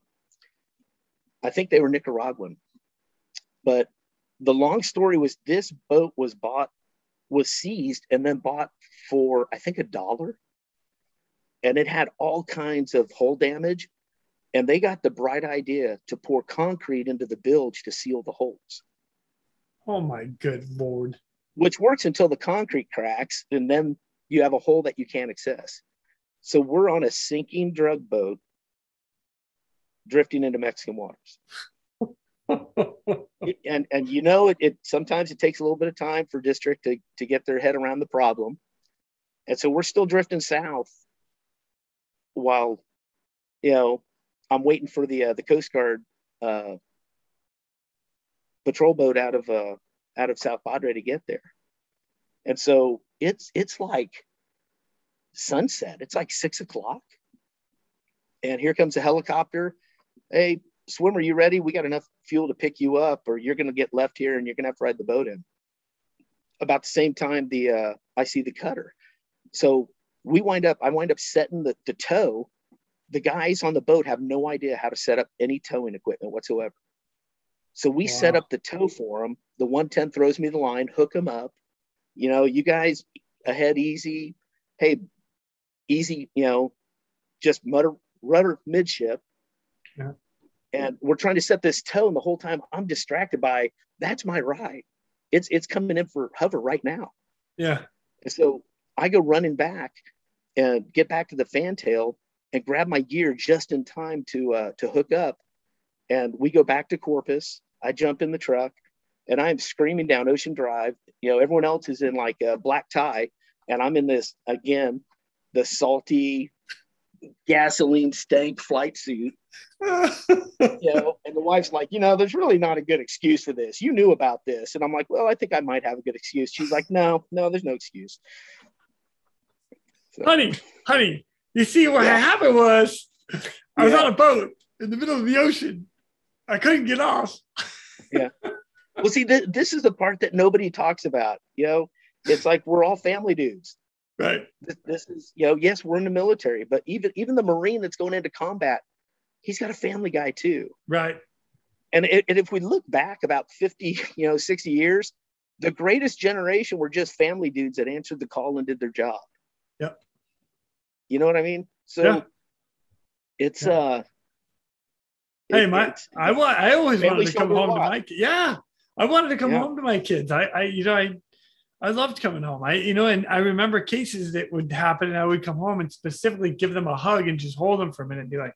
think they were Nicaraguan. But the long story was this boat was seized and then bought for, I think, $1. And it had all kinds of hull damage. And they got the bright idea to pour concrete into the bilge to seal the holes. Oh, my good Lord. Which works until the concrete cracks, and then you have a hole that you can't access. So we're on a sinking drug boat drifting into Mexican waters. and you know, it sometimes it takes a little bit of time for district to get their head around the problem. And so we're still drifting south while, you know, I'm waiting for the Coast Guard patrol boat out of South Padre to get there. And so it's like sunset. It's like 6 o'clock. And here comes a helicopter. Hey, swimmer, you ready? We got enough fuel to pick you up, or you're going to get left here and you're going to have to ride the boat in. About the same time, I see the cutter. So I wind up setting the tow. The guys on the boat have no idea how to set up any towing equipment whatsoever. So we set up the tow for them. The 110 throws me the line, hook them up. You know, you guys ahead easy. Hey, easy, you know, just rudder midship. Yeah. And we're trying to set this tow, and the whole time I'm distracted by, that's my ride. It's coming in for hover right now. Yeah. And so I go running back and get back to the fantail and grab my gear just in time to hook up. And we go back to Corpus. I jump in the truck and I'm screaming down Ocean Drive. You know, everyone else is in like a black tie. And I'm in this, again, the salty gasoline stank flight suit. You know, and the wife's like, you know, there's really not a good excuse for this. You knew about this. And I'm like, well, I think I might have a good excuse. She's like, no, there's no excuse. So, honey, you see what happened was I was on a boat in the middle of the ocean. I couldn't get off. Yeah. Well, see, this is the part that nobody talks about. You know, it's like we're all family dudes. Right. This is, you know, yes, we're in the military, but even the Marine that's going into combat, he's got a family guy too. Right. And if we look back about 50, 60 years, the greatest generation were just family dudes that answered the call and did their job. Yep. You know what I mean? So yeah. It's, yeah. Hey, I always wanted to come home to my kids. Yeah. I wanted to come home to my kids. I loved coming home. And I remember cases that would happen and I would come home and specifically give them a hug and just hold them for a minute and be like,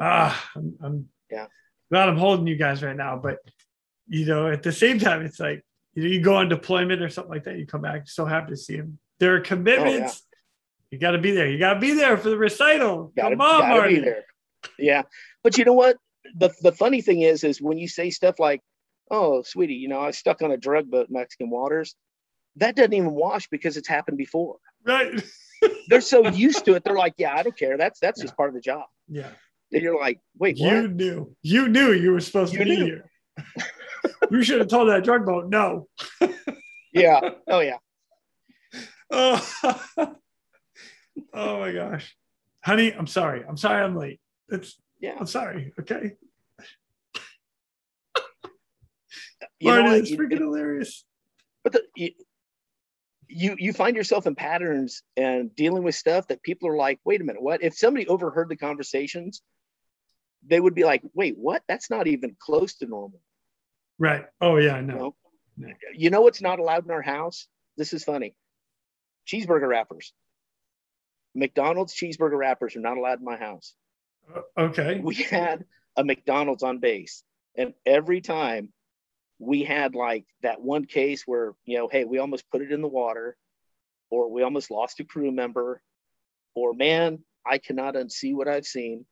I'm glad I'm holding you guys right now. But, at the same time, it's like, you go on deployment or something like that. You come back, so happy to see them. There are commitments. Oh, yeah. You got to be there. You got to be there for the recital. Come on, Marty. Yeah. But you know what? The funny thing is when you say stuff like, oh, sweetie, I was stuck on a drug boat in Mexican waters. That doesn't even wash because it's happened before. Right. They're so used to it. They're like, yeah, I don't care. That's just part of the job. Yeah. And you're like, wait, what? You knew you were supposed to be here. You should have told that drug boat no. Yeah. Oh, yeah. Oh, my gosh. Honey, I'm sorry. I'm sorry I'm late. I'm sorry. Okay. Marty, it's freaking hilarious. But you find yourself in patterns and dealing with stuff that people are like, wait a minute, what? If somebody overheard the conversations, they would be like, wait, what? That's not even close to normal. Right. Oh, yeah, I know. You know what's not allowed in our house? This is funny. Cheeseburger wrappers. McDonald's cheeseburger wrappers are not allowed in my house. Okay. We had a McDonald's on base. And every time we had like that one case where, hey, we almost put it in the water, or we almost lost a crew member, or man, I cannot unsee what I've seen.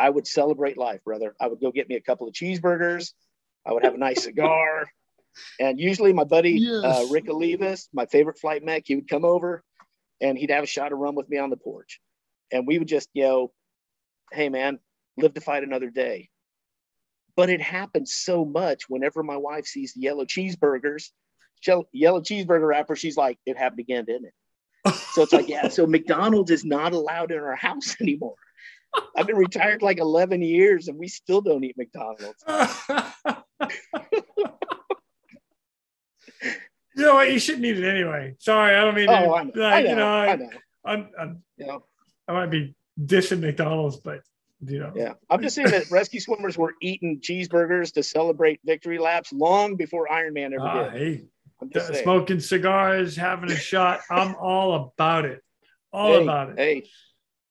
I would celebrate life, brother. I would go get me a couple of cheeseburgers. I would have a nice cigar. And usually my buddy, Rick Olivas, my favorite flight mech, he would come over and he'd have a shot of rum with me on the porch. And we would just, hey, man, live to fight another day. But it happens so much whenever my wife sees the yellow cheeseburger wrapper, she's like, it happened again, didn't it? So it's like, yeah, so McDonald's is not allowed in our house anymore. I've been retired like 11 years and we still don't eat McDonald's. You know what? You shouldn't eat it anyway. Sorry, I don't mean to. I might be dissing McDonald's, but Yeah, I'm just saying that rescue swimmers were eating cheeseburgers to celebrate victory laps long before Ironman ever did. Hey, smoking cigars, having a shot. I'm all about it. Hey.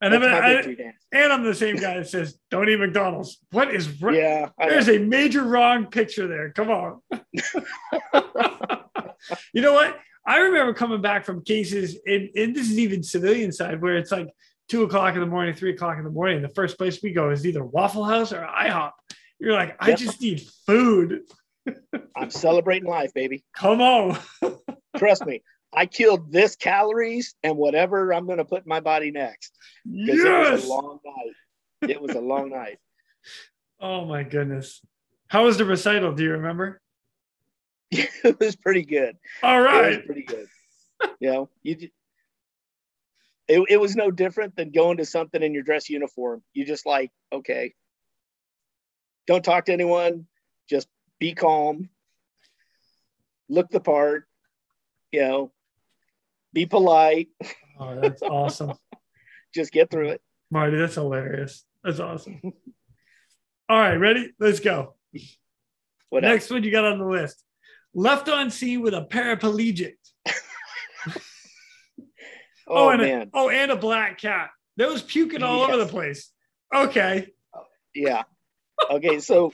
And I'm the same guy that says, don't eat McDonald's. What is wrong? Yeah, there's a major wrong picture there. Come on. You know what? I remember coming back from cases, and this is even civilian side, where it's like 2 o'clock in the morning, 3 o'clock in the morning. The first place we go is either Waffle House or IHOP. You're like, I just need food. I'm celebrating life, baby. Come on. Trust me. I killed this calories and whatever I'm going to put in my body next. Yes. It was a long night. Oh, my goodness. How was the recital? Do you remember? It was pretty good. All right. It was pretty good. It was no different than going to something in your dress uniform. You just like, okay, don't talk to anyone. Just be calm. Look the part. Be polite. Oh, that's awesome. Just get through it. Marty, that's hilarious. That's awesome. All right, ready? Let's go. What next else? One you got on the list. Left on sea with a paraplegic. And a black cat. That was puking all over the place. Okay. Yeah. Okay, so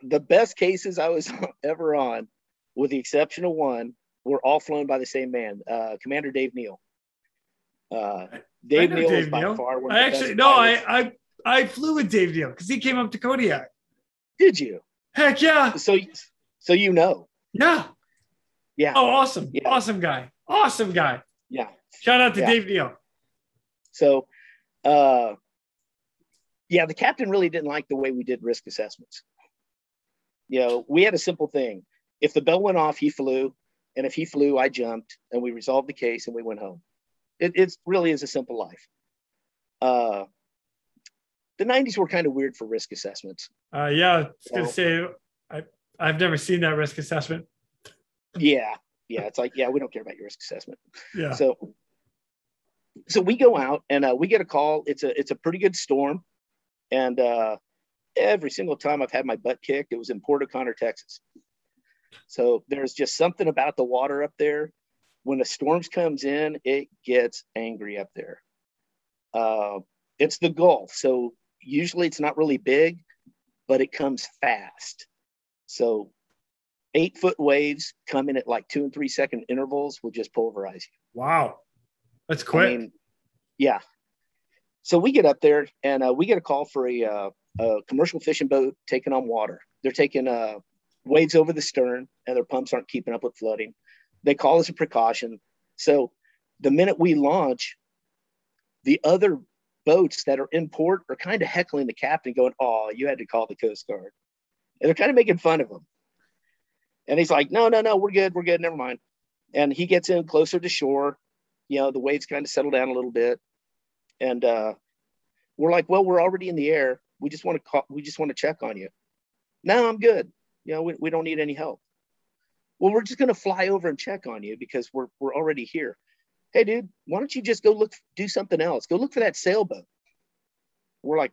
the best cases I was ever on, with the exception of one, were all flown by the same man, Commander Dave Neal. Dave Neal is by far one of the best pilots. I flew with Dave Neal because he came up to Kodiak. Did you? Heck yeah. So Yeah. Yeah. Oh, awesome. Yeah. Awesome guy. Yeah. Shout out to Dave Neal. So Yeah, the captain really didn't like the way we did risk assessments. You know, we had a simple thing. If the bell went off, he flew. And if he flew, I jumped, and we resolved the case and we went home. It really is a simple life. The 90s were kind of weird for risk assessments. Yeah, I was going to say, I've never seen that risk assessment. Yeah. It's like, yeah, we don't care about your risk assessment. Yeah. So we go out and we get a call. It's a pretty good storm. And every single time I've had my butt kicked, it was in Port O'Connor, Texas. So there's just something about the water up there. When the storms comes in, it gets angry up there. It's the Gulf. So usually it's not really big, but it comes fast. So 8-foot waves come in at like 2 and 3 second intervals will just pulverize you. Wow. That's quick. I mean, yeah. So we get up there and we get a call for a commercial fishing boat taking on water. They're taking waves over the stern and their pumps aren't keeping up with flooding. They call as a precaution. So the minute we launch, the other boats that are in port are kind of heckling the captain going, "Oh, you had to call the Coast Guard." And they're kind of making fun of him. And he's like, no, we're good, never mind. And he gets in closer to shore. You know, the waves kind of settle down a little bit. And we're like, well, we're already in the air. We just want to check on you. No, I'm good. You know, we don't need any help. Well, we're just going to fly over and check on you because we're already here. Hey, dude, why don't you just go do something else? Go look for that sailboat. We're like,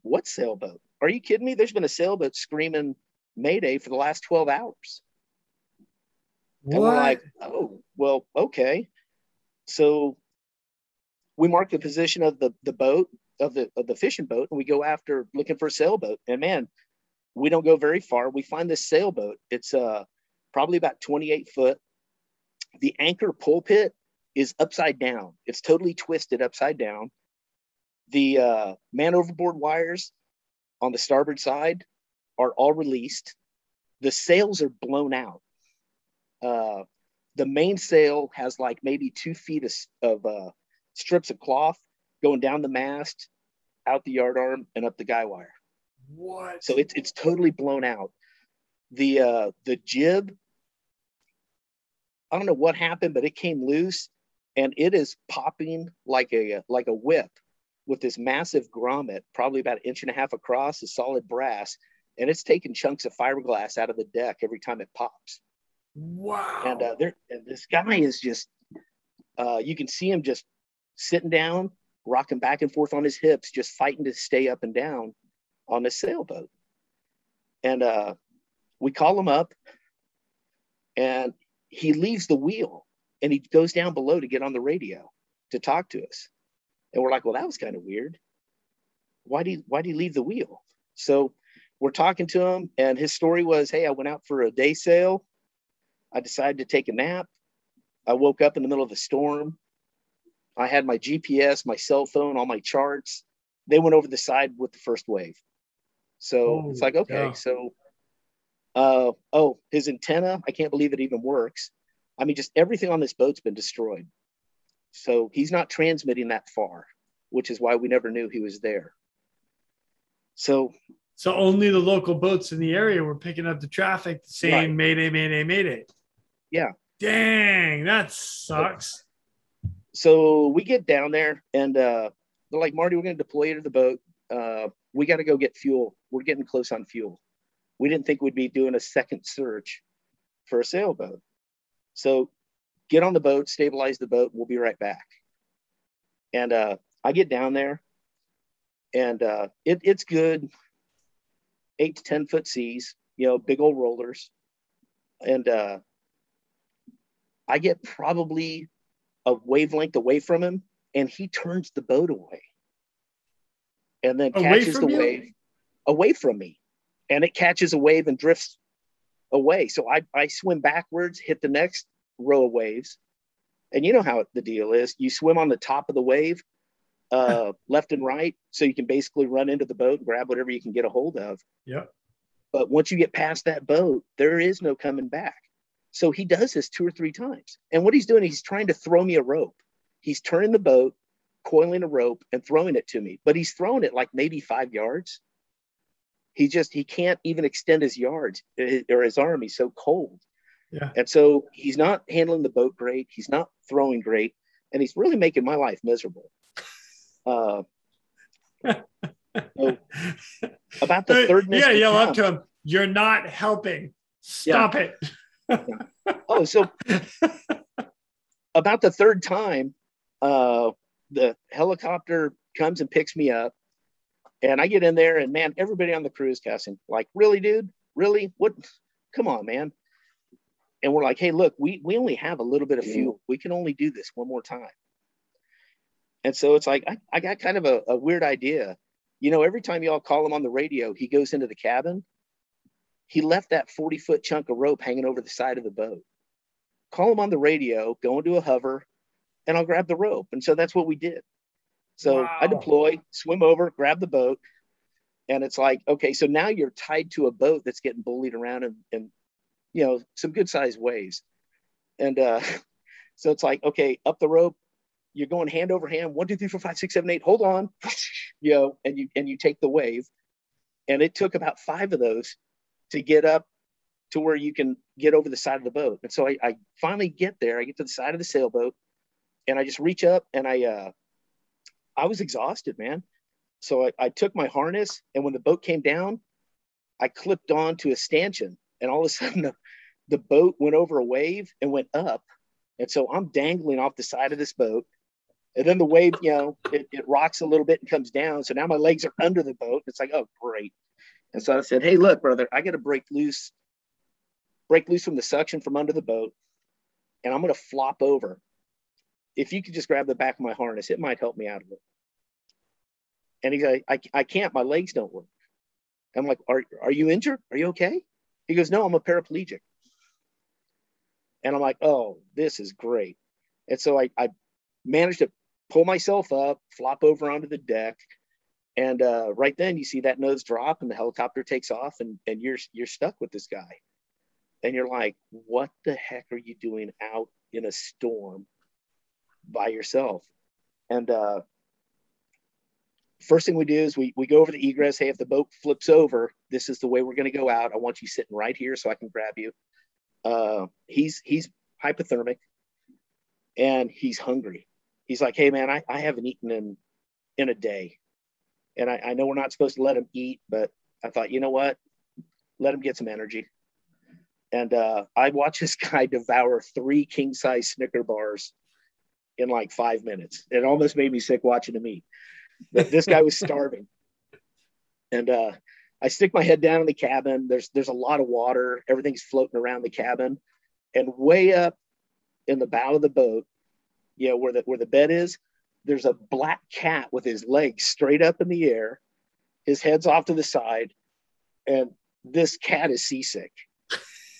what sailboat? Are you kidding me? There's been a sailboat screaming Mayday for the last 12 hours. What? And we're like, oh, well, okay. So we mark the position of the boat, of the fishing boat, and we go after looking for a sailboat. And man, we don't go very far. We find this sailboat. It's probably about 28 foot. The anchor pulpit is upside down. It's totally twisted upside down. The man overboard wires on the starboard side are all released. The sails are blown out. The mainsail has like maybe 2 feet of strips of cloth going down the mast, out the yard arm, and up the guy wire. What? So it's totally blown out. The jib, I don't know what happened, but it came loose, and it is popping like a whip with this massive grommet, probably about 1.5 inches across, is solid brass, and it's taking chunks of fiberglass out of the deck every time it pops. Wow. And this guy is just, you can see him just sitting down, rocking back and forth on his hips, just fighting to stay up and down on this sailboat. And we call him up, and he leaves the wheel, and he goes down below to get on the radio to talk to us. And we're like, well, that was kind of weird. Why do you leave the wheel? So we're talking to him, and his story was, hey, I went out for a day sail. I decided to take a nap. I woke up in the middle of a storm. I had my GPS, my cell phone, all my charts. They went over the side with the first wave. So it's like, okay, yeah. So, his antenna, I can't believe it even works. I mean, just everything on this boat's been destroyed. So he's not transmitting that far, which is why we never knew he was there. So only the local boats in the area were picking up the traffic, saying right. Mayday, Mayday, Mayday. Yeah. Dang, that sucks. So we get down there, and they're like, Marty, we're going to deploy you to the boat. We got to go get fuel. We're getting close on fuel. We didn't think we'd be doing a second search for a sailboat. So get on the boat, stabilize the boat. We'll be right back. And I get down there, and it's good. 8 to 10 foot seas, you know, big old rollers. And I get probably a wavelength away from him, and he turns the boat away. And then catches the wave away from me. And it catches a wave and drifts away. So I swim backwards, hit the next row of waves. And you know how the deal is. You swim on the top of the wave, left and right, so you can basically run into the boat and grab whatever you can get a hold of. Yeah. But once you get past that boat, there is no coming back. So he does this 2 or 3 times. And what he's doing, he's trying to throw me a rope. He's turning the boat, coiling a rope and throwing it to me, but he's throwing it like maybe 5 yards. He can't even extend his yards or his arm. He's so cold. Yeah. And so he's not handling the boat great. He's not throwing great. And he's really making my life miserable. So about the third minute. Yeah, yell up to him. You're not helping. Stop it. Oh, so about the third time, the helicopter comes and picks me up. And I get in there and, man, everybody on the crew is cussing. Like, really, dude? Really? What? Come on, man. And we're like, hey, look, we only have a little bit of fuel. We can only do this one more time. And so it's like, I got kind of a weird idea. You know, every time y'all call him on the radio, he goes into the cabin. He left that 40-foot chunk of rope hanging over the side of the boat. Call him on the radio, go into a hover, and I'll grab the rope. And so that's what we did. So wow. I deploy, swim over, grab the boat. And it's like, okay, so now you're tied to a boat that's getting bullied around and you know, some good sized waves. And so it's like, okay, up the rope, you're going hand over hand, 1, 2, 3, 4, 5, 6, 7, 8, hold on, you know, and you take the wave. And it took about 5 of those to get up to where you can get over the side of the boat. And so I finally get there, I get to the side of the sailboat and I just reach up and I was exhausted, man. So I took my harness, and when the boat came down, I clipped on to a stanchion, and all of a sudden the boat went over a wave and went up. And so I'm dangling off the side of this boat, and then the wave, you know, it rocks a little bit and comes down. So now my legs are under the boat. It's like, oh, great. And so I said, hey, look, brother, I got to break loose from the suction from under the boat, and I'm going to flop over. If you could just grab the back of my harness, it might help me out a little. And he's like, I can't, my legs don't work. I'm like, are you injured? Are you okay? He goes, no, I'm a paraplegic. And I'm like, oh, this is great. And so I managed to pull myself up, flop over onto the deck. And right then you see that nose drop and the helicopter takes off and you're stuck with this guy. And you're like, what the heck are you doing out in a storm by yourself? And first thing we do is we go over the egress. Hey, if the boat flips over, this is the way we're going to go out. I want you sitting right here so I can grab you. He's hypothermic and he's hungry. He's like, hey man, I haven't eaten in a day. And I know we're not supposed to let him eat, but I thought, you know what? Let him get some energy. And I watched this guy devour 3 king-size Snicker bars in like 5 minutes. It almost made me sick watching him eat. But this guy was starving. And I stick my head down in the cabin. There's a lot of water. Everything's floating around the cabin. And way up in the bow of the boat, you know, where the bed is, there's a black cat with his legs straight up in the air. His head's off to the side. And this cat is seasick.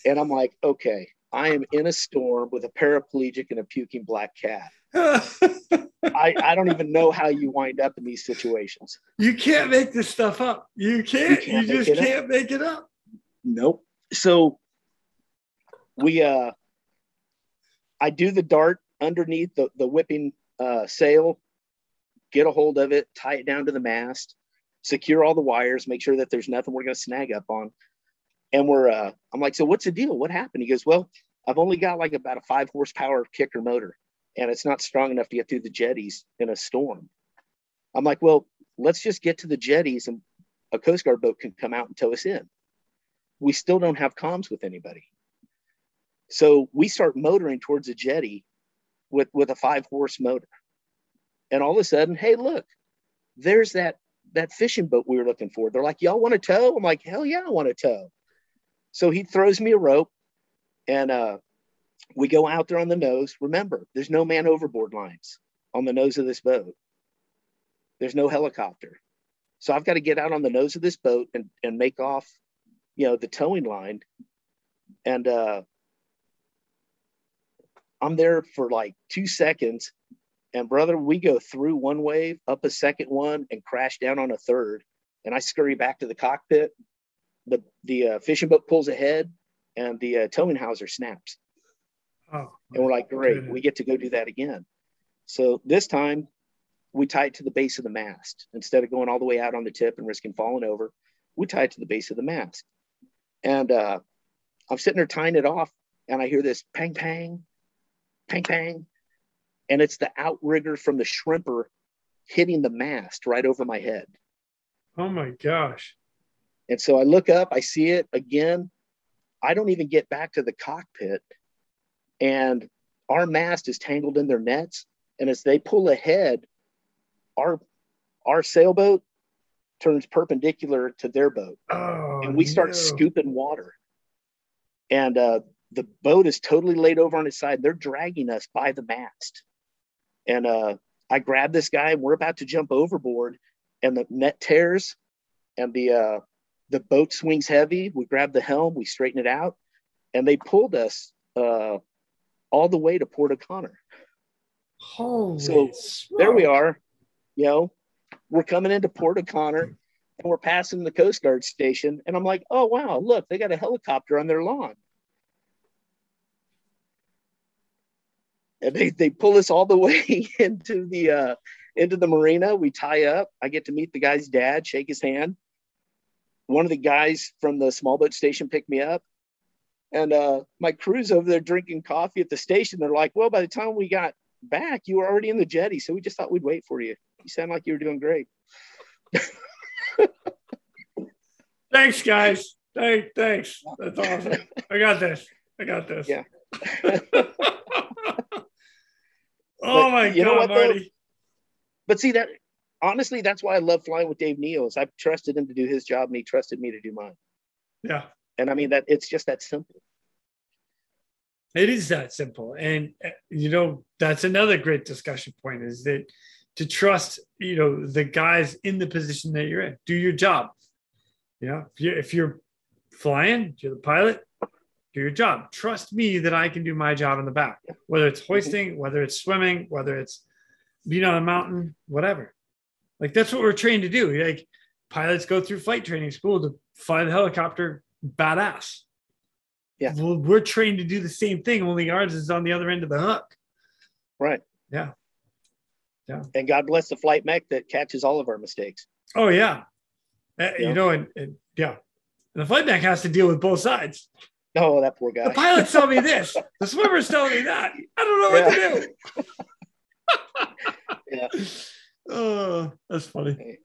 And I'm like, okay, I am in a storm with a paraplegic and a puking black cat. I don't even know how you wind up in these situations. You can't make this stuff up. You just can't make it up. Nope. So we I do the dart underneath the whipping sail, get a hold of it, tie it down to the mast, secure all the wires, make sure that there's nothing we're going to snag up on. And we're I'm like, so what's the deal? What happened? He goes, well, I've only got like about a 5-horsepower kicker motor, and it's not strong enough to get through the jetties in a storm. I'm like, well, let's just get to the jetties and a Coast Guard boat can come out and tow us in. We still don't have comms with anybody. So we start motoring towards a jetty with a 5-horse motor. And all of a sudden, hey, look, there's that fishing boat we were looking for. They're like, y'all want to tow? I'm like, hell yeah, I want to tow. So he throws me a rope and we go out there on the nose. Remember, there's no man overboard lines on the nose of this boat. There's no helicopter. So I've got to get out on the nose of this boat and make off, you know, the towing line. And I'm there for like 2 seconds. And brother, we go through one wave, up a second one, and crash down on a third. And I scurry back to the cockpit. The fishing boat pulls ahead and the towing hawser snaps. Oh, and we're like, great, we get to go do that again. So this time we tie it to the base of the mast. Instead of going all the way out on the tip and risking falling over, we tie it to the base of the mast. And I'm sitting there tying it off, and I hear this pang, pang, pang, pang. And it's the outrigger from the shrimper hitting the mast right over my head. Oh my gosh. And so I look up, I see it again. I don't even get back to the cockpit, and our mast is tangled in their nets. And as they pull ahead, our sailboat turns perpendicular to their boat. Oh, and we start scooping water. And the boat is totally laid over on its side. They're dragging us by the mast. And I grab this guy, and we're about to jump overboard, and the net tears, and the boat swings heavy. We grab the helm, we straighten it out, and they pulled us all the way to Port O'Connor. Holy so smoke. There we are, you know, we're coming into Port O'Connor, and we're passing the Coast Guard station, and I'm like, oh wow, look, they got a helicopter on their lawn. And they pull us all the way into the marina. We tie up. I get to meet the guy's dad, shake his hand. One of the guys from the small boat station picked me up, and my crew's over there drinking coffee at the station. They're like, well, by the time we got back, you were already in the jetty, so we just thought we'd wait for you. You sound like you were doing great. Thanks, guys. Thanks. That's awesome. I got this. Yeah. Oh my God, Marty. But see, that honestly, that's why I love flying with Dave Neal, is I trusted him to do his job and he trusted me to do mine. Yeah. And I mean, that it's just that simple. It is that simple. And, you know, that's another great discussion point, is that to trust, you know, the guys in the position that you're in. Do your job. You know, if you're flying, you're the pilot, do your job. Trust me that I can do my job in the back, whether it's hoisting, whether it's swimming, whether it's being on a mountain, whatever. Like, that's what we're trained to do. Like, pilots go through flight training school to fly the helicopter badass. Yeah. Well, we're trained to do the same thing, only ours is on the other end of the hook. Right. Yeah. Yeah. And God bless the flight mech that catches all of our mistakes. Oh, yeah. You know, and yeah. And the flight mech has to deal with both sides. Oh, that poor guy. The pilot's telling me this. The swimmer's telling me that. I don't know what to do. Yeah. Oh, that's funny. Hey.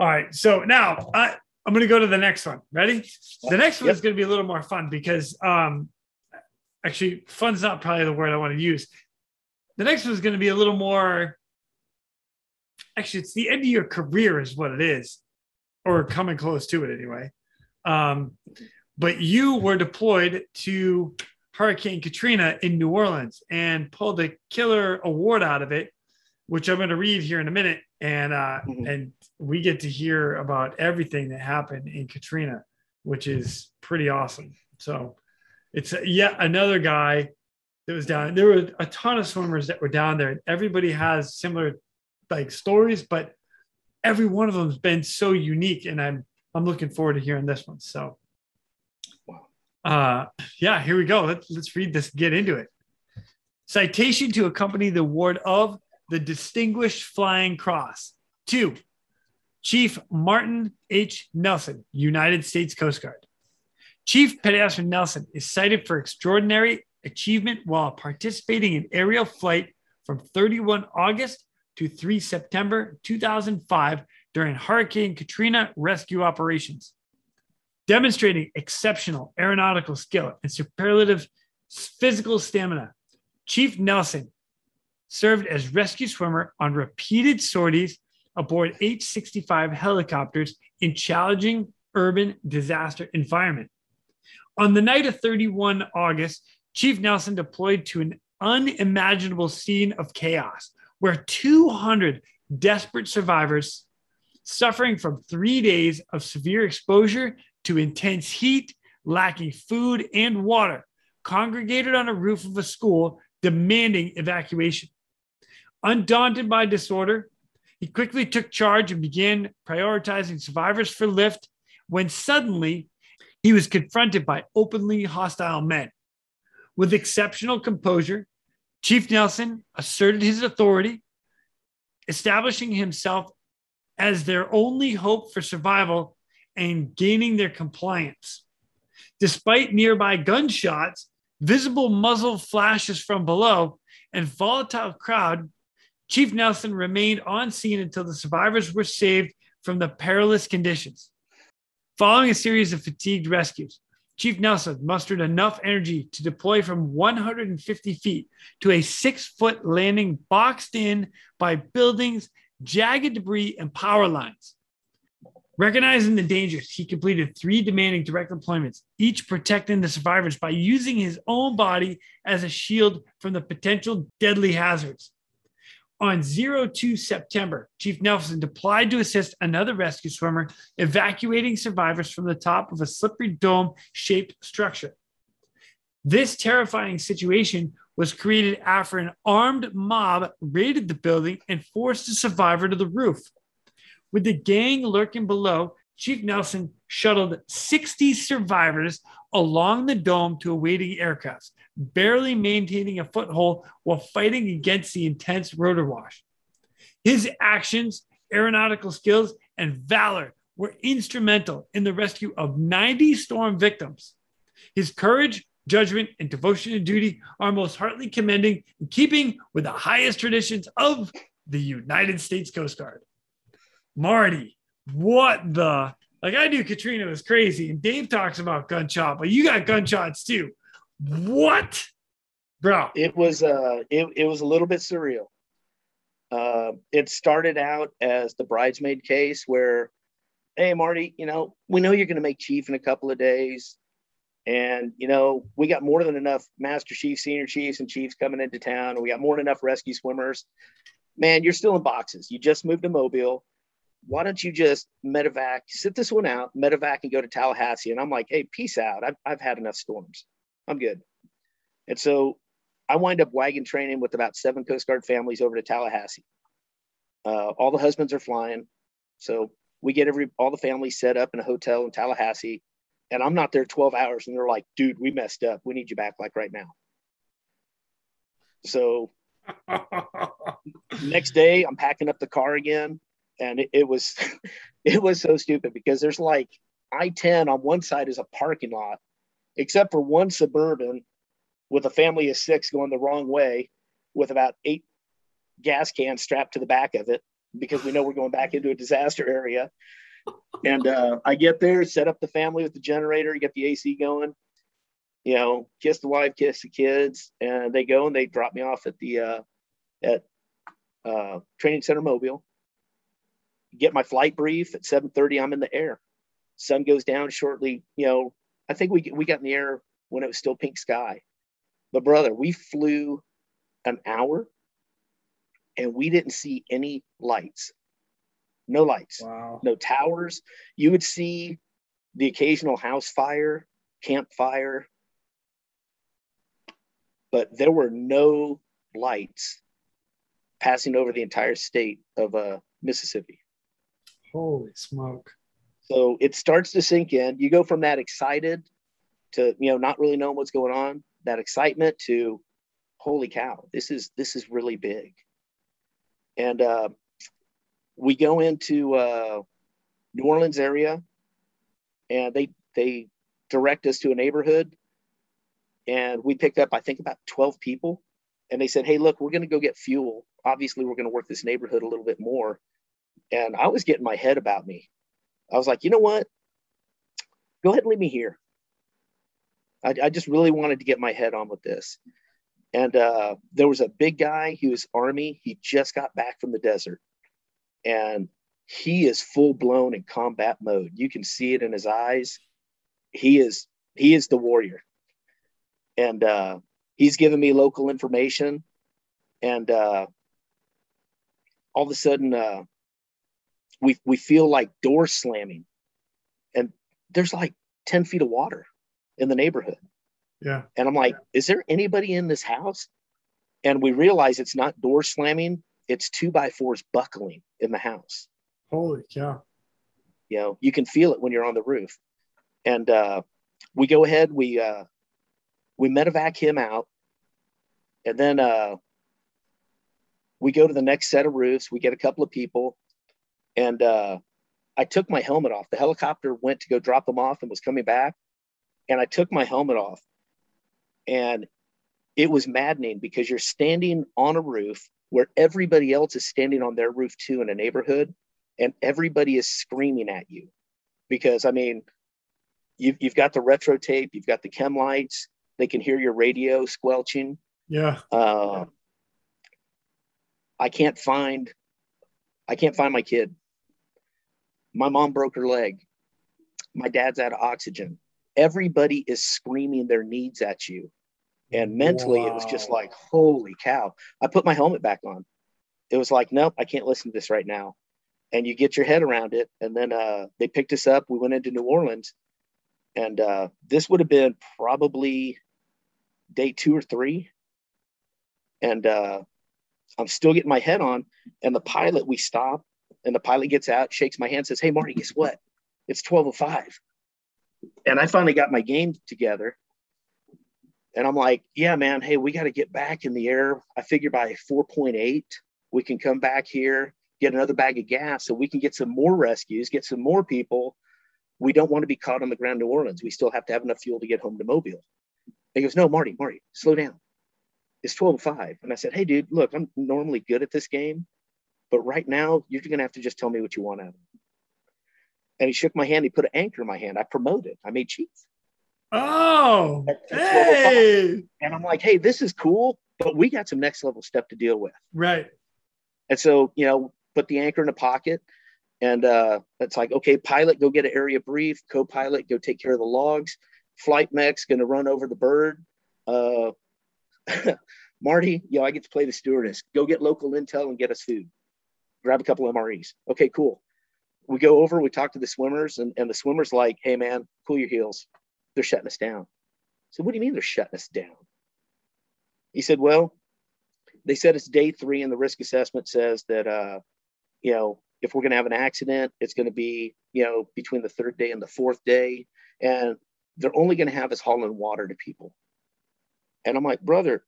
All right. So now I'm going to go to the next one. Ready? The next one is going to be a little more fun because actually fun's not probably the word I want to use. The next one is going to be a little more, actually it's the end of your career is what it is, or coming close to it anyway. But you were deployed to Hurricane Katrina in New Orleans and pulled a killer award out of it, which I'm going to read here in a minute. And and we get to hear about everything that happened in Katrina, which is pretty awesome. So it's yet another guy that was down. There were a ton of swimmers that were down there, and everybody has similar like stories, but every one of them has been so unique. And I'm looking forward to hearing this one. So. Here we go. Let's read this, get into it. Citation to accompany the award of the Distinguished Flying Cross to Chief Martin H. Nelson, United States Coast Guard. Chief Pat Estrada Nelson is cited for extraordinary achievement while participating in aerial flight from 31 August to 3 September 2005 during Hurricane Katrina rescue operations. Demonstrating exceptional aeronautical skill and superlative physical stamina, Chief Nelson served as rescue swimmer on repeated sorties aboard H-65 helicopters in challenging urban disaster environment. On the night of 31 August, Chief Nelson deployed to an unimaginable scene of chaos where 200 desperate survivors suffering from 3 days of severe exposure to intense heat, lacking food and water, congregated on a roof of a school demanding evacuation. Undaunted by disorder, he quickly took charge and began prioritizing survivors for lift when suddenly he was confronted by openly hostile men. With exceptional composure, Chief Nelson asserted his authority, establishing himself as their only hope for survival and gaining their compliance. Despite nearby gunshots, visible muzzle flashes from below, and volatile crowd, Chief Nelson remained on scene until the survivors were saved from the perilous conditions. Following a series of fatigued rescues, Chief Nelson mustered enough energy to deploy from 150 feet to a 6-foot landing boxed in by buildings, jagged debris, and power lines. Recognizing the dangers, he completed 3 demanding direct deployments, each protecting the survivors by using his own body as a shield from the potential deadly hazards. On 02 September, Chief Nelson deployed to assist another rescue swimmer evacuating survivors from the top of a slippery dome-shaped structure. This terrifying situation was created after an armed mob raided the building and forced the survivor to the roof. With the gang lurking below, Chief Nelson shuttled 60 survivors along the dome to awaiting aircrafts, barely maintaining a foothold while fighting against the intense rotor wash. His actions, aeronautical skills, and valor were instrumental in the rescue of 90 storm victims. His courage, judgment, and devotion to duty are most heartily commending in keeping with the highest traditions of the United States Coast Guard. Marty, what the? Like, I knew Katrina was crazy, and Dave talks about gunshot, but you got gunshots too. What, bro? It was a little bit surreal. It started out as the bridesmaid case, where, hey, Marty, you know, we know you're going to make chief in a couple of days, and you know we got more than enough master chiefs, senior chiefs, and chiefs coming into town. We got more than enough rescue swimmers. Man, you're still in boxes. You just moved to Mobile. Why don't you just medevac, sit this one out, medevac, and go to Tallahassee? And I'm like, hey, peace out. I've had enough storms. I'm good. And so I wind up wagon training with about 7 Coast Guard families over to Tallahassee. All the husbands are flying. So we get all the families set up in a hotel in Tallahassee. And I'm not there 12 hours. And they're like, dude, we messed up. We need you back like right now. So next day, I'm packing up the car again. And it was so stupid because there's like I-10 on one side is a parking lot, except for one Suburban with a family of 6 going the wrong way with about 8 gas cans strapped to the back of it because we know we're going back into a disaster area. And I get there, set up the family with the generator, get the AC going, you know, kiss the wife, kiss the kids. And they go and they drop me off at the Training Center Mobile. Get my flight brief at 7:30. I'm in the air. Sun goes down shortly. You know, I think we got in the air when it was still pink sky. But brother, we flew an hour and we didn't see any lights. No lights. Wow. No towers. You would see the occasional house fire, campfire, but there were no lights passing over the entire state of Mississippi. Holy smoke. So it starts to sink in. You go from that excited to, you know, not really knowing what's going on, that excitement to, holy cow, this is really big. And we go into New Orleans area and they direct us to a neighborhood. And we picked up, I think, about 12 people. And they said, hey, look, we're going to go get fuel. Obviously, we're going to work this neighborhood a little bit more. And I was getting my head about me. I was like, you know what? Go ahead and leave me here. I just really wanted to get my head on with this. And there was a big guy. He was Army. He just got back from the desert. And he is full-blown in combat mode. You can see it in his eyes. He is the warrior. And he's giving me local information. And all of a sudden... We feel like doors slamming and there's like 10 feet of water in the neighborhood. Yeah. And I'm like, is there anybody in this house? And we realize it's not door slamming. It's 2x4s buckling in the house. Holy cow. You know, you can feel it when you're on the roof. And we go ahead, we medevac him out. And then We go to the next set of roofs. We get a couple of people. And I took my helmet off. The helicopter went to go drop them off and was coming back. And I took my helmet off. And it was maddening because you're standing on a roof where everybody else is standing on their roof too in a neighborhood. And everybody is screaming at you because, I mean, you've got the retro tape, you've got the chem lights, they can hear your radio squelching. Yeah. I can't find my kid. My mom broke her leg. My dad's out of oxygen. Everybody is screaming their needs at you. And mentally, wow. It was just like, holy cow. I put my helmet back on. It was like, nope, I can't listen to this right now. And you get your head around it. And then they picked us up. We went into New Orleans. And this would have been probably day 2 or 3. And I'm still getting my head on. And the pilot, we stop. And the pilot gets out, shakes my hand, says, hey, Marty, guess what? It's 12:05. And I finally got my game together. And I'm like, yeah, man, hey, we got to get back in the air. I figure by 4.8, we can come back here, get another bag of gas so we can get some more rescues, get some more people. We don't want to be caught on the ground in New Orleans. We still have to have enough fuel to get home to Mobile. He goes, no, Marty, slow down. It's 12:05. And I said, hey, dude, look, I'm normally good at this game, but right now you're going to have to just tell me what you want out of me. And he shook my hand. He put an anchor in my hand. I promoted. I made chief. Oh, hey. And I'm like, hey, this is cool, but we got some next level stuff to deal with. Right. And so, you know, put the anchor in a pocket and it's like, okay, pilot, go get an area brief, co-pilot, go take care of the logs, flight mech's going to run over the bird. Marty, you know, I get to play the stewardess, go get local intel and get us food, grab a couple MREs. Okay, cool. We go over, we talk to the swimmers and the swimmer's like, hey man, cool your heels. They're shutting us down. So what do you mean they're shutting us down? He said, well, they said it's day 3 and the risk assessment says that, you know, if we're going to have an accident, it's going to be, you know, between the 3rd day and the 4th day. And they're only going to have us hauling water to people. And I'm like, brother,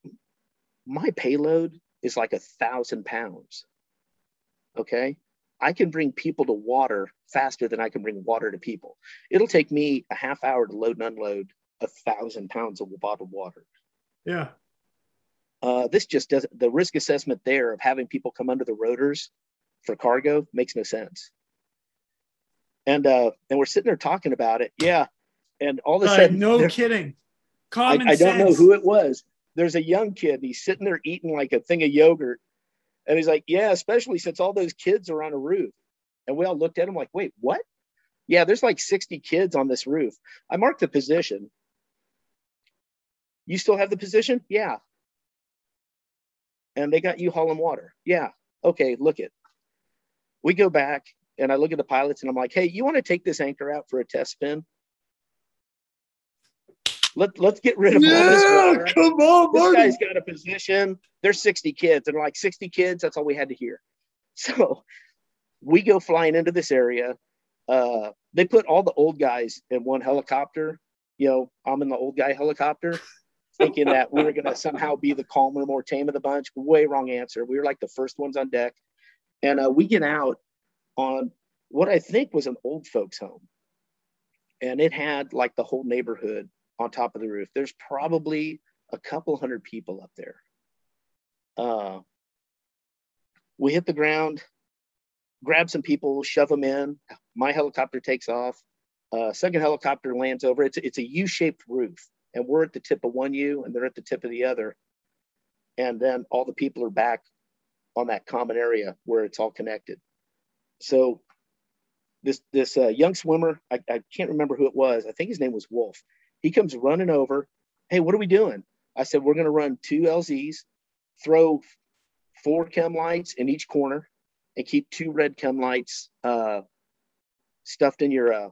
my payload is like 1,000 pounds. Okay. I can bring people to water faster than I can bring water to people. It'll take me a half hour to load and unload 1,000 pounds of bottled water. Yeah. This just doesn't, the risk assessment there of having people come under the rotors for cargo makes no sense. And we're sitting there talking about it. Yeah. And all of a sudden, no kidding. Common sense. I don't know who it was. There's a young kid. And he's sitting there eating like a thing of yogurt. And he's like, yeah, especially since all those kids are on a roof. And we all looked at him like, wait, what? Yeah, there's like 60 kids on this roof. I marked the position. You still have the position? Yeah. And they got you hauling water. Yeah. Okay, look it. We go back and I look at the pilots and I'm like, hey, you want to take this anchor out for a test spin? Let's get rid of all this water. Come on, this Marty. Guy's got a position. There's 60 kids. And like 60 kids, that's all we had to hear. So we go flying into this area. They put all the old guys in one helicopter. You know, I'm in the old guy helicopter thinking that we were going to somehow be the calmer, more tame of the bunch. Way wrong answer. We were like the first ones on deck. And we get out on what I think was an old folks home. And it had like the whole neighborhood on top of the roof. There's probably a couple hundred people up there. We hit the ground, grab some people, shove them in. My helicopter takes off. Second helicopter lands over. It's a U-shaped roof. And we're at the tip of one U and they're at the tip of the other. And then all the people are back on that common area where it's all connected. So this young swimmer, I can't remember who it was. I think his name was Wolf. He comes running over. Hey, what are we doing? I said, we're going to run 2 LZs, throw 4 chem lights in each corner, and keep 2 red chem lights stuffed in your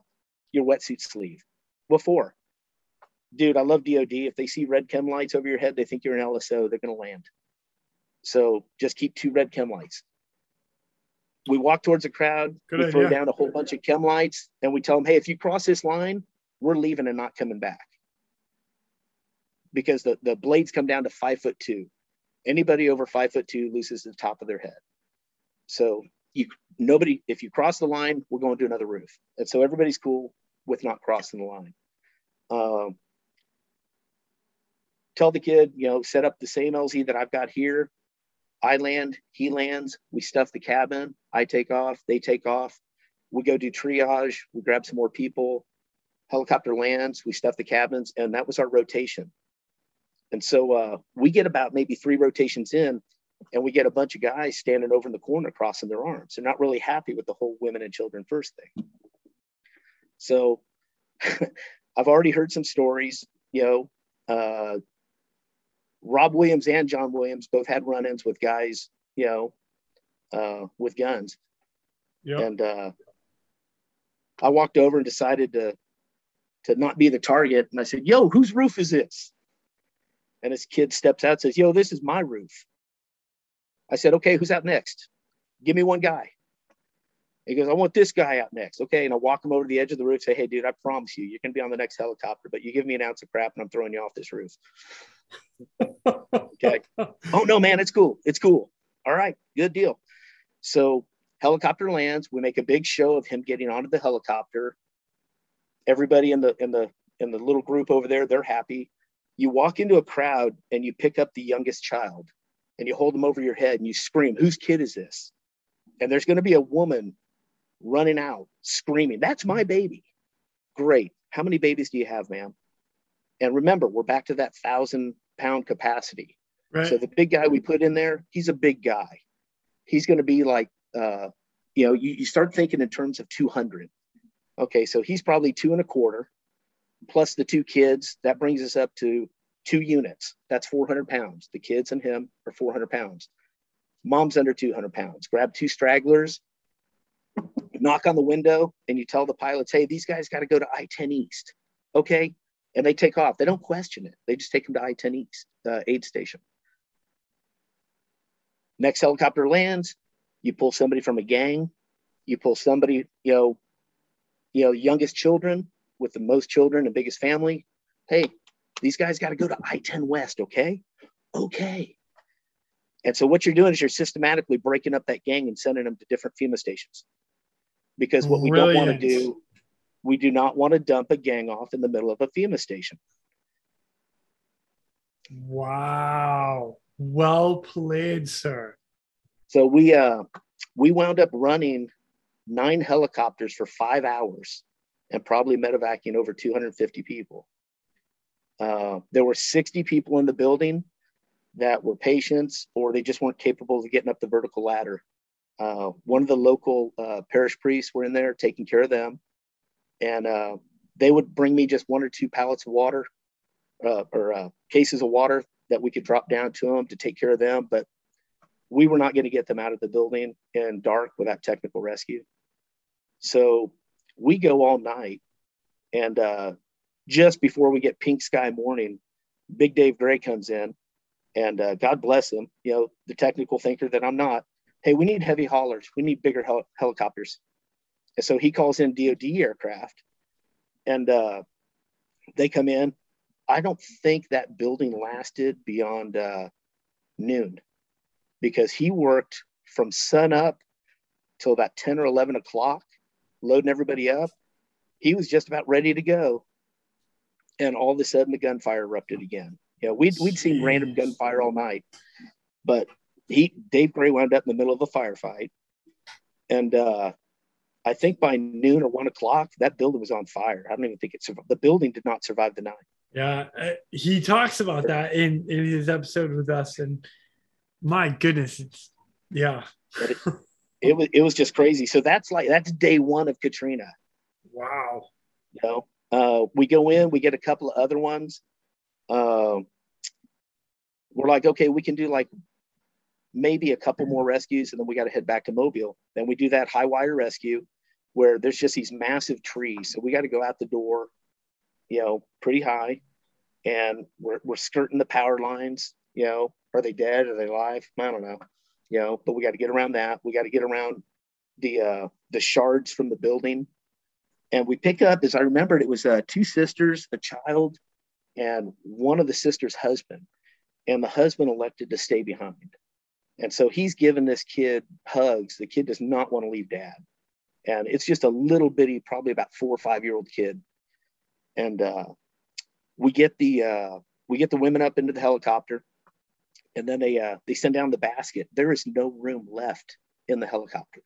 wetsuit sleeve. What for? Dude, I love DOD. If they see red chem lights over your head, they think you're an LSO. They're going to land. So just keep 2 red chem lights. We walk towards the crowd. We throw down a whole bunch of chem lights, and we tell them, hey, if you cross this line, we're leaving and not coming back because the blades come down to 5'2". Anybody over 5'2" loses the top of their head. So nobody, if you cross the line, we're going to do another roof. And so everybody's cool with not crossing the line. Tell the kid, set up the same LZ that I've got here. I land, he lands, we stuff the cabin, I take off, they take off. We go do triage, we grab some more people, helicopter lands, we stuff the cabins, and that was our rotation. And so we get about maybe 3 rotations in, and we get a bunch of guys standing over in the corner crossing their arms. They're not really happy with the whole women and children first thing. So I've already heard some stories, Rob Williams and John Williams both had run-ins with guys, with guns. Yep. And I walked over and decided to not be the target. And I said, yo, whose roof is this? And this kid steps out and says, yo, this is my roof. I said, okay, who's out next? Give me one guy. He goes, I want this guy out next. Okay. And I walk him over to the edge of the roof, say, hey, dude, I promise you, you're going to be on the next helicopter, but you give me an ounce of crap and I'm throwing you off this roof. Okay. Oh, no, man, it's cool. It's cool. All right. Good deal. So helicopter lands. We make a big show of him getting onto the helicopter. Everybody in the little group over there, they're happy. You walk into a crowd and you pick up the youngest child and you hold them over your head and you scream, whose kid is this? And there's going to be a woman running out screaming, that's my baby. Great. How many babies do you have, ma'am? And remember, we're back to that 1,000-pound capacity. Right. So the big guy we put in there, he's a big guy. He's going to be like, you start thinking in terms of 200. Okay, so he's probably 2 1/4, plus the 2 kids. That brings us up to 2 units. That's 400 pounds. The kids and him are 400 pounds. Mom's under 200 pounds. Grab 2 stragglers, knock on the window, and you tell the pilots, hey, these guys got to go to I-10 East. Okay. And they take off. They don't question it. They just take them to I-10 East aid station. Next helicopter lands. You pull somebody from a gang. You pull somebody, youngest children with the most children and biggest family. Hey, these guys got to go to I-10 West, okay? Okay. And so what you're doing is you're systematically breaking up that gang and sending them to different FEMA stations. Because what we don't want to do, we do not want to dump a gang off in the middle of a FEMA station. Wow. Well played, sir. So we wound up running 9 helicopters for 5 hours and probably medevacing over 250 people. There were 60 people in the building that were patients or they just weren't capable of getting up the vertical ladder. One of the local parish priests were in there taking care of them. And they would bring me just 1 or 2 pallets of water or cases of water that we could drop down to them to take care of them. But we were not going to get them out of the building in dark without technical rescue. So we go all night. And just before we get pink sky morning, Big Dave Gray comes in. And God bless him, the technical thinker that I'm not. Hey, we need heavy haulers. We need bigger helicopters. And so he calls in DOD aircraft and they come in. I don't think that building lasted beyond noon because he worked from sun up till about 10 or 11 o'clock, loading everybody up. He was just about ready to go. And all of a sudden the gunfire erupted again. We'd seen random gunfire all night, but Dave Gray wound up in the middle of a firefight. And, I think by noon or 1 o'clock, that building was on fire. I don't even think it survived. The building did not survive the night. Yeah, he talks about that in his episode with us, and my goodness, it was just crazy. So that's day one of Katrina. Wow. We go in, we get a couple of other ones. We're like, okay, we can do maybe a couple more rescues, and then we got to head back to Mobile. Then we do that high wire rescue where there's just these massive trees. So we got to go out the door, pretty high, and we're skirting the power lines, are they dead? Are they alive? I don't know, but we got to get around that. We got to get around the shards from the building. And we pick up, as I remembered, it was 2 sisters, a child, and one of the sisters' husband. and the husband elected to stay behind. And so he's giving this kid hugs. The kid does not want to leave dad. And it's just a little bitty, probably about 4 or 5 year old kid. And we get the women up into the helicopter, and then they send down the basket. There is no room left in the helicopter.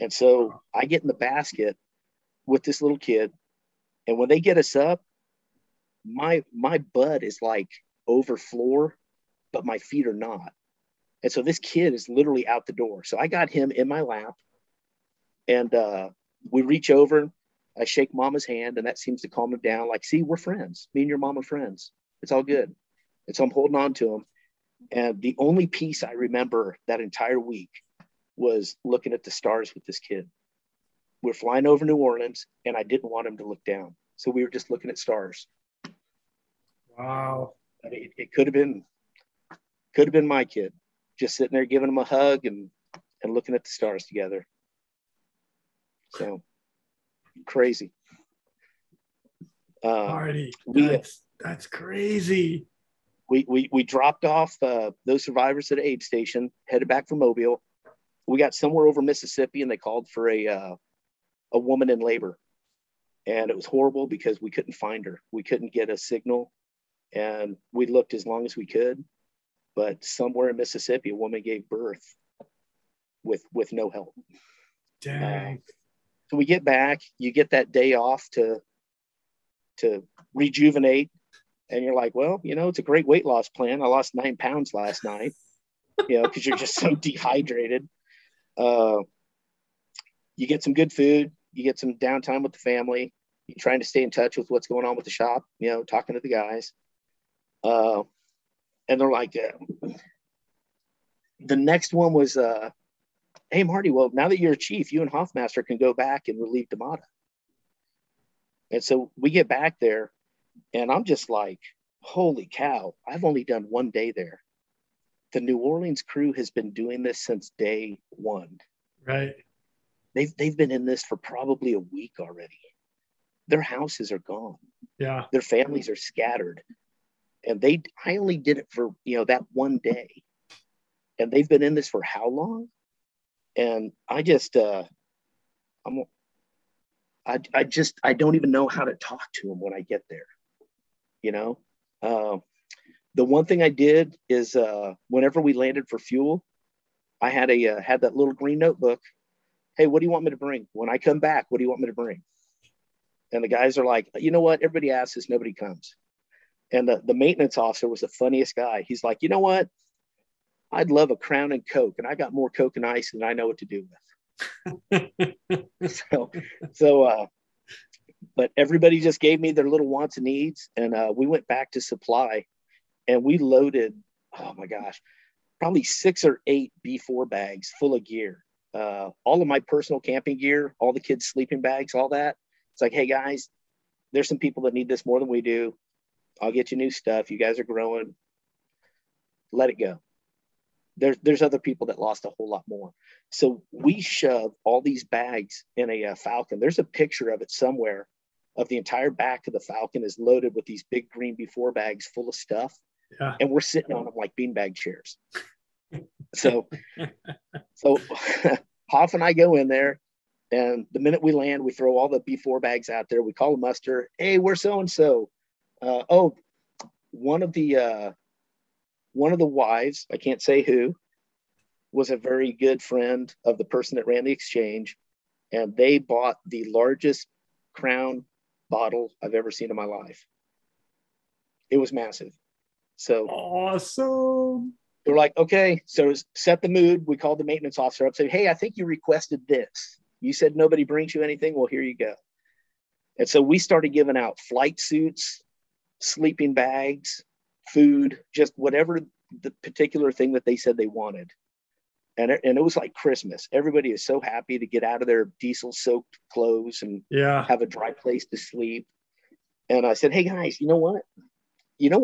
And so I get in the basket with this little kid. And when they get us up, my butt is like over floor, but my feet are not. And so this kid is literally out the door. So I got him in my lap, and we reach over. I shake mama's hand, and that seems to calm him down. Like, see, we're friends. Me and your mom are friends. It's all good. And so I'm holding on to him. And the only piece I remember that entire week was looking at the stars with this kid. We're flying over New Orleans, and I didn't want him to look down. So we were just looking at stars. Wow. It could have been my kid, just sitting there giving him a hug and looking at the stars together. So crazy. Marty, that's crazy. We dropped off those survivors at an aid station, headed back for Mobile. We got somewhere over Mississippi, and they called for a woman in labor. And it was horrible because we couldn't find her. We couldn't get a signal. And we looked as long as we could. But somewhere in Mississippi, a woman gave birth with no help. Dang. So we get back. You get that day off to rejuvenate. And you're like, well, it's a great weight loss plan. I lost 9 pounds last night, because you're just so dehydrated. You get some good food. You get some downtime with the family. You're trying to stay in touch with what's going on with the shop, talking to the guys. And they're like, the next one was, hey, Marty, well, now that you're a chief, you and Hoffmaster can go back and relieve Damata. And so we get back there, and I'm just like, holy cow, I've only done one day there. The New Orleans crew has been doing this since day one. Right. They've been in this for probably a week already. Their houses are gone. Yeah. Their families are scattered. And I only did it for, that one day. And they've been in this for how long? And I just, I don't even know how to talk to them when I get there. The one thing I did is whenever we landed for fuel, I had had that little green notebook. Hey, what do you want me to bring? When I come back, what do you want me to bring? And the guys are like, you know what? Everybody asks this, nobody comes. And the maintenance officer was the funniest guy. He's like, you know what? I'd love a Crown and Coke, and I got more Coke and ice than I know what to do with. But everybody just gave me their little wants and needs, and we went back to supply, and we loaded, oh my gosh, probably 6 or 8 B4 bags full of gear. All of my personal camping gear, all the kids' sleeping bags, all that. It's like, hey guys, there's some people that need this more than we do. I'll get you new stuff. You guys are growing. Let it go. There's other people that lost a whole lot more. So we shove all these bags in a Falcon. There's a picture of it somewhere of the entire back of the Falcon is loaded with these big green B4 bags full of stuff. Yeah. And we're sitting on them like beanbag chairs. So Hoff and I go in there, and the minute we land, we throw all the B4 bags out there. We call a muster. Hey, we're so-and-so. One of the wives, I can't say who, was a very good friend of the person that ran the exchange, and they bought the largest Crown bottle I've ever seen in my life. It was massive. So awesome. They're like, okay, so set the mood. We called the maintenance officer up, said, hey, I think you requested this. You said nobody brings you anything. Well, here you go. And so we started giving out flight suits, sleeping bags, food, just whatever the particular thing that they said they wanted. And it was like Christmas. Everybody is so happy to get out of their diesel soaked clothes and have a dry place to sleep. And I said, hey guys, you know what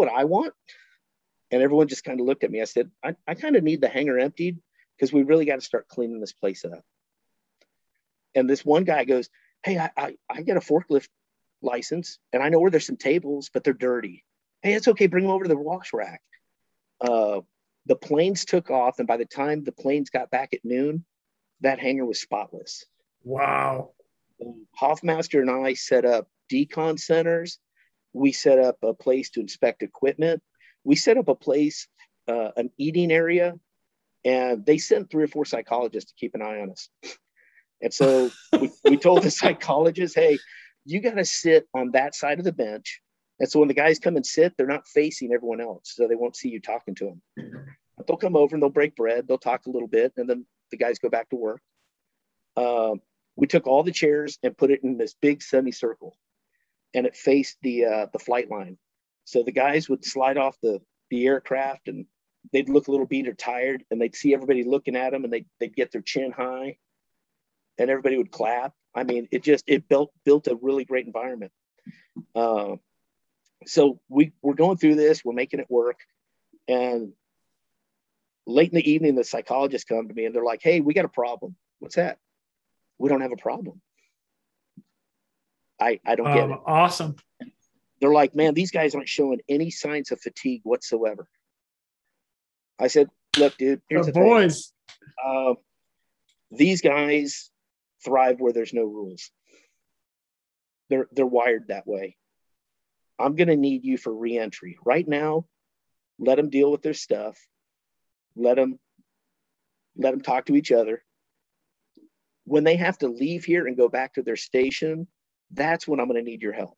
I want? And everyone just kind of looked at me. I said, I kind of need the hangar emptied because we really got to start cleaning this place up. And this one guy goes, hey, I got a forklift license, and I know where there's some tables, but they're dirty. Hey, it's okay. Bring them over to the wash rack. The planes took off, and by the time the planes got back at noon, that hangar was spotless. Wow. Hoffmaster and I set up decon centers. We set up a place to inspect equipment. We set up a place, an eating area, and they sent 3 or 4 psychologists to keep an eye on us. And so we told the psychologist, hey, you got to sit on that side of the bench. And so when the guys come and sit, they're not facing everyone else, so they won't see you talking to them. But they'll come over and they'll break bread. They'll talk a little bit, and then the guys go back to work. We took all the chairs and put it in this big semicircle, and it faced the flight line. So the guys would slide off the aircraft, and they'd look a little beat or tired, and they'd see everybody looking at them, and they'd get their chin high, and everybody would clap. I mean, it built a really great environment. So we're going through this, we're making it work. And late in the evening, the psychologists come to me and they're like, hey, we got a problem. What's that? We don't have a problem. I don't get it. Awesome. They're like, man, these guys aren't showing any signs of fatigue whatsoever. I said, look, dude, here's the boys. These guys thrive where there's no rules. They're wired that way. I'm going to need you for reentry right now. Let them deal with their stuff. Let them talk to each other. When they have to leave here and go back to their station, that's when I'm going to need your help.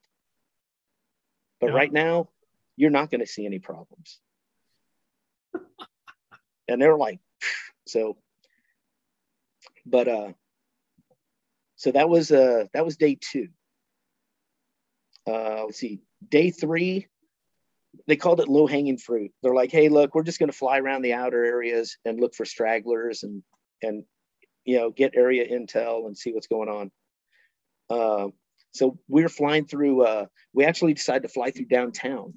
But right now, you're not going to see any problems. And they're like, so. But so that was day 2. Let's see. Day 3, they called it low-hanging fruit. They're like, hey, look, we're just going to fly around the outer areas and look for stragglers and you know, get area intel and see what's going on. So we were flying through, we actually decided to fly through downtown.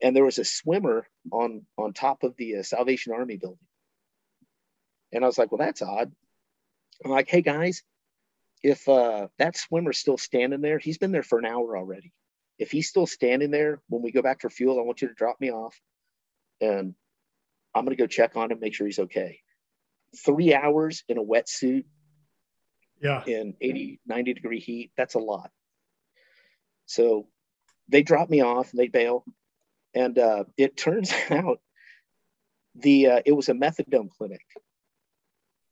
And there was a swimmer on top of the Salvation Army building. And I was like, well, that's odd. I'm like, hey, guys, if that swimmer's still standing there, he's been there for an hour already. If he's still standing there, when we go back for fuel, I want you to drop me off and I'm going to go check on him, make sure he's okay. 3 hours in a wetsuit in 80, 90 degree heat. That's a lot. So they drop me off and they bail. And it turns out it was a methadone clinic.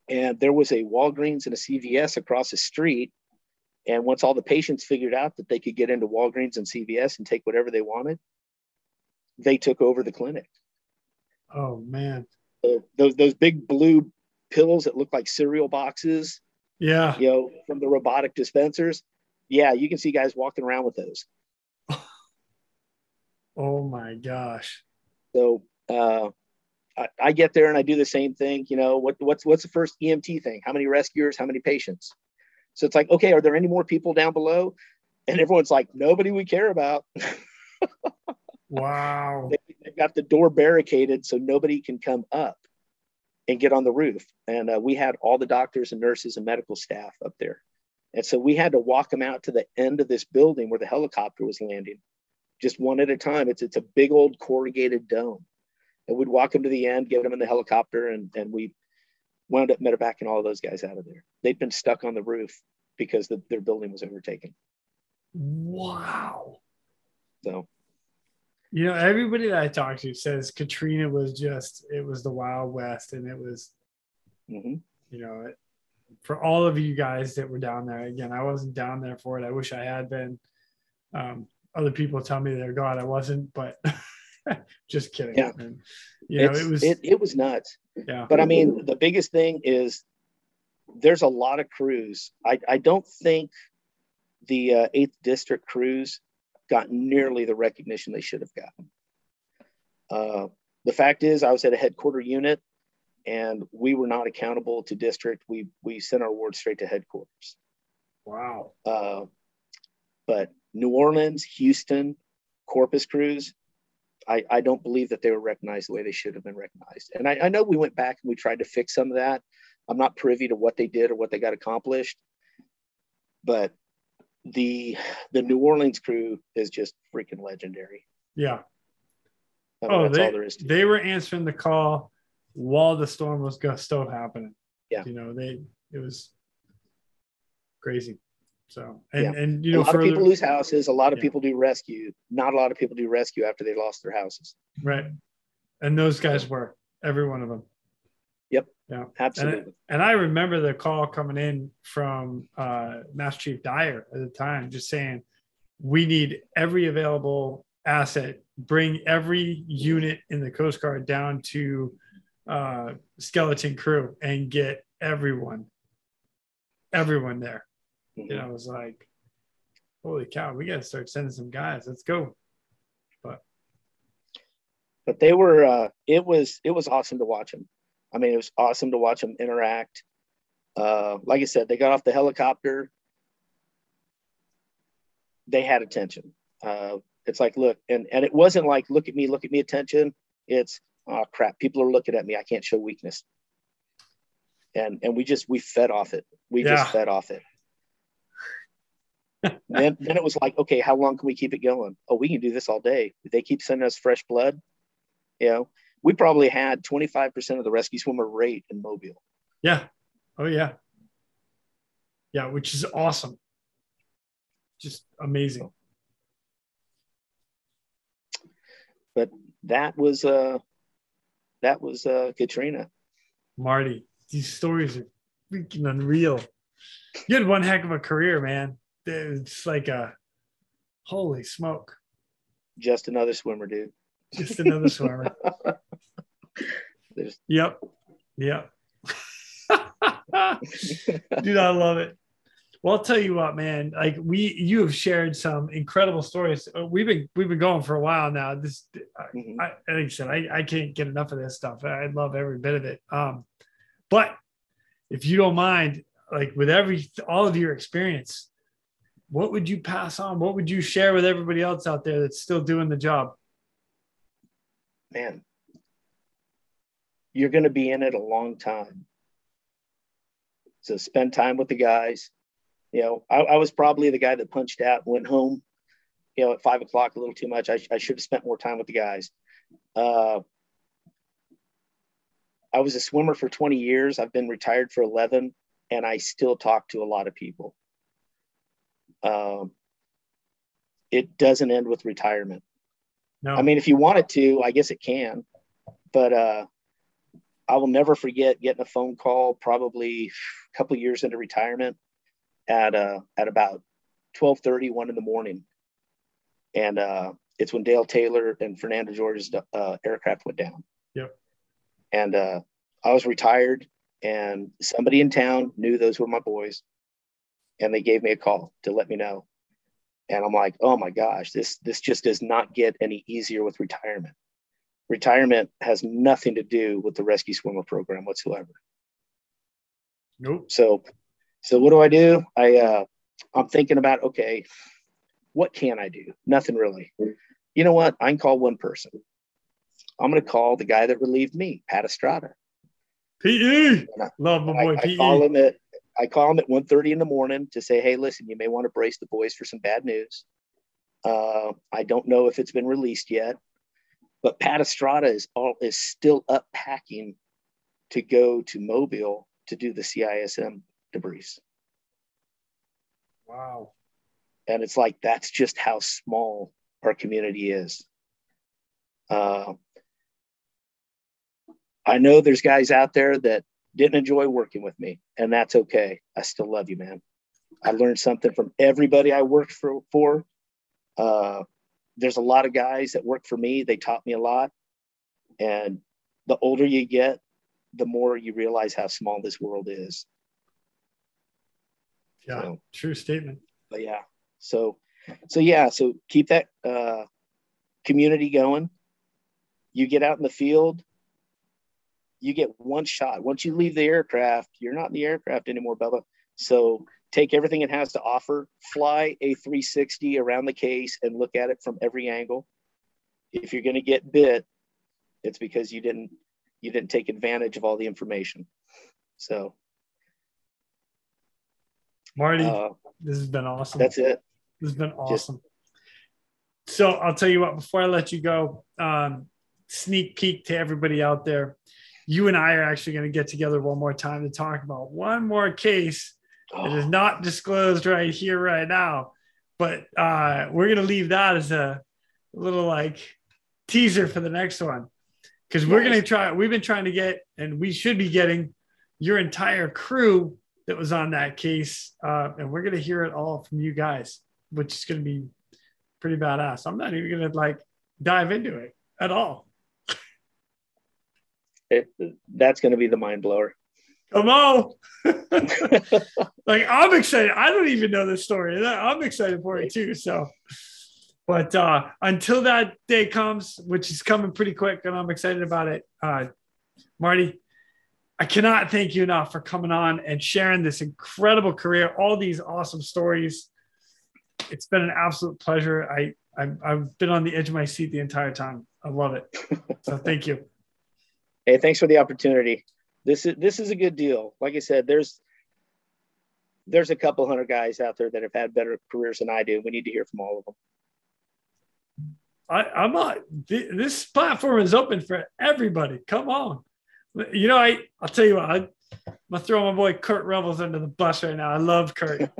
And there was a Walgreens and a CVS across the street. And once all the patients figured out that they could get into Walgreens and CVS and take whatever they wanted, they took over the clinic. Oh, man. So those big blue pills that look like cereal boxes. Yeah. You know, from the robotic dispensers. Yeah, you can see guys walking around with those. Oh, my gosh. So I get there and I do the same thing. You know, what's the first EMT thing? How many rescuers? How many patients? So it's like, okay, are there any more people down below? And everyone's like, nobody we care about. Wow. They've got the door barricaded so nobody can come up and get on the roof. And we had all the doctors and nurses and medical staff up there. And so we had to walk them out to the end of this building where the helicopter was landing, just one at a time. It's a big old corrugated dome. And we'd walk them to the end, get them in the helicopter, and we wound up medevac and all of those guys out of there. They'd been stuck on the roof because their building was overtaken. Wow. So, you know, everybody that I talked to says Katrina was it was the Wild West. And it was, you know, for all of you guys that were down there, again, I wasn't down there for it. I wish I had been. Other people tell me they're glad I wasn't, but just kidding. Yeah. And, you know, it was nuts. Yeah. But I mean, the biggest thing is there's a lot of crews. I don't think the 8th District crews got nearly the recognition they should have gotten. The fact is, I was at a headquarter unit, and we were not accountable to district. We sent our awards straight to headquarters. Wow. But New Orleans, Houston, Corpus crews, I don't believe that they were recognized the way they should have been recognized. And I know we went back and we tried to fix some of that. I'm not privy to what they did or what they got accomplished, but the New Orleans crew is just freaking legendary. Yeah. That's all there is to they were answering the call while the storm was still happening. Yeah. You know, it was crazy. So, and you know, a lot of people lose houses. A lot of people do rescue. Not a lot of people do rescue after they lost their houses. Right. And those guys were, every one of them. Yep. Yeah. Absolutely. And I remember the call coming in from Master Chief Dyer at the time, just saying, we need every available asset, bring every unit in the Coast Guard down to skeleton crew and get everyone there. Mm-hmm. And I was like, holy cow, we got to start sending some guys. Let's go. But they were, it was awesome to watch them. I mean, it was awesome to watch them interact. Like I said, they got off the helicopter. They had attention. It's like, look, and it wasn't like, look at me, attention. It's, oh crap, people are looking at me. I can't show weakness. And we fed off it. We just fed off it. then it was like, okay, how long can we keep it going? Oh, we can do this all day. They keep sending us fresh blood. You know, we probably had 25% of the rescue swimmer rate in Mobile. Yeah. Oh yeah. Yeah. Which is awesome. Just amazing. But that was Katrina. Marty, these stories are freaking unreal. You had one heck of a career, man. It's like a holy smoke. Just another swimmer, dude. Just another swimmer. Yep. Dude, I love it. Well, I'll tell you what, man, like you have shared some incredible stories. We've been going for a while now. This, mm-hmm. Like I said, I can't get enough of this stuff. I love every bit of it. But if you don't mind, like with all of your experience, what would you pass on? What would you share with everybody else out there that's still doing the job? Man, you're going to be in it a long time. So spend time with the guys. You know, I was probably the guy that punched out, went home, you know, at 5 o'clock, a little too much. I should have spent more time with the guys. I was a swimmer for 20 years. I've been retired for 11, and I still talk to a lot of people. It doesn't end with retirement. No. I mean, if you wanted to, I guess it can, but I will never forget getting a phone call probably a couple of years into retirement. At about 12:30, 1 in the morning. And it's when Dale Taylor and Fernando George's aircraft went down. Yep. And I was retired, and somebody in town knew those were my boys. And they gave me a call to let me know. And I'm like, oh my gosh, this just does not get any easier with retirement. Retirement has nothing to do with the rescue swimmer program whatsoever. Nope. So what do? I'm thinking about, okay, what can I do? Nothing really. You know what? I can call one person. I'm going to call the guy that relieved me, Pat Estrada. P.E. Love my boy P.E. I call him at 1:30 in the morning to say, hey, listen, you may want to brace the boys for some bad news. I don't know if it's been released yet, but Pat Estrada is still up packing to go to Mobile to do the CISM debris. Wow. And it's like, that's just how small our community is. I know there's guys out there that didn't enjoy working with me, and that's okay. I still love you, man. I learned something from everybody I worked for. There's a lot of guys that work for me. They taught me a lot. And the older you get, the more you realize how small this world is. Yeah, so, true statement. But yeah, so keep that community going. You get out in the field, you get one shot. Once you leave the aircraft, you're not in the aircraft anymore, Bubba. So take everything it has to offer, fly a 360 around the case and look at it from every angle. If you're going to get bit, it's because you didn't take advantage of all the information. So Marty, this has been awesome. That's it. This has been awesome. So I'll tell you what, before I let you go, sneak peek to everybody out there, you and I are actually going to get together one more time to talk about one more case that is not disclosed right here, right now. But we're going to leave that as a little like teaser for the next one, because we're going to try. We've been trying to get, and we should be getting, your entire crew that was on that case. And we're going to hear it all from you guys, which is going to be pretty badass. I'm not even going to like dive into it at all. That's going to be the mind blower. Come on. Like, I'm excited. I don't even know this story. I'm excited for it too. So, but until that day comes, which is coming pretty quick, and I'm excited about it. Marty, I cannot thank you enough for coming on and sharing this incredible career, all these awesome stories. It's been an absolute pleasure. I've been on the edge of my seat the entire time. I love it. So thank you. Hey, thanks for the opportunity. This is a good deal. Like I said, there's a couple hundred guys out there that have had better careers than I do. We need to hear from all of them. This platform is open for everybody. Come on. You know, I'll tell you what, I'm going to throw my boy Kurt Revels under the bus right now. I love Kurt.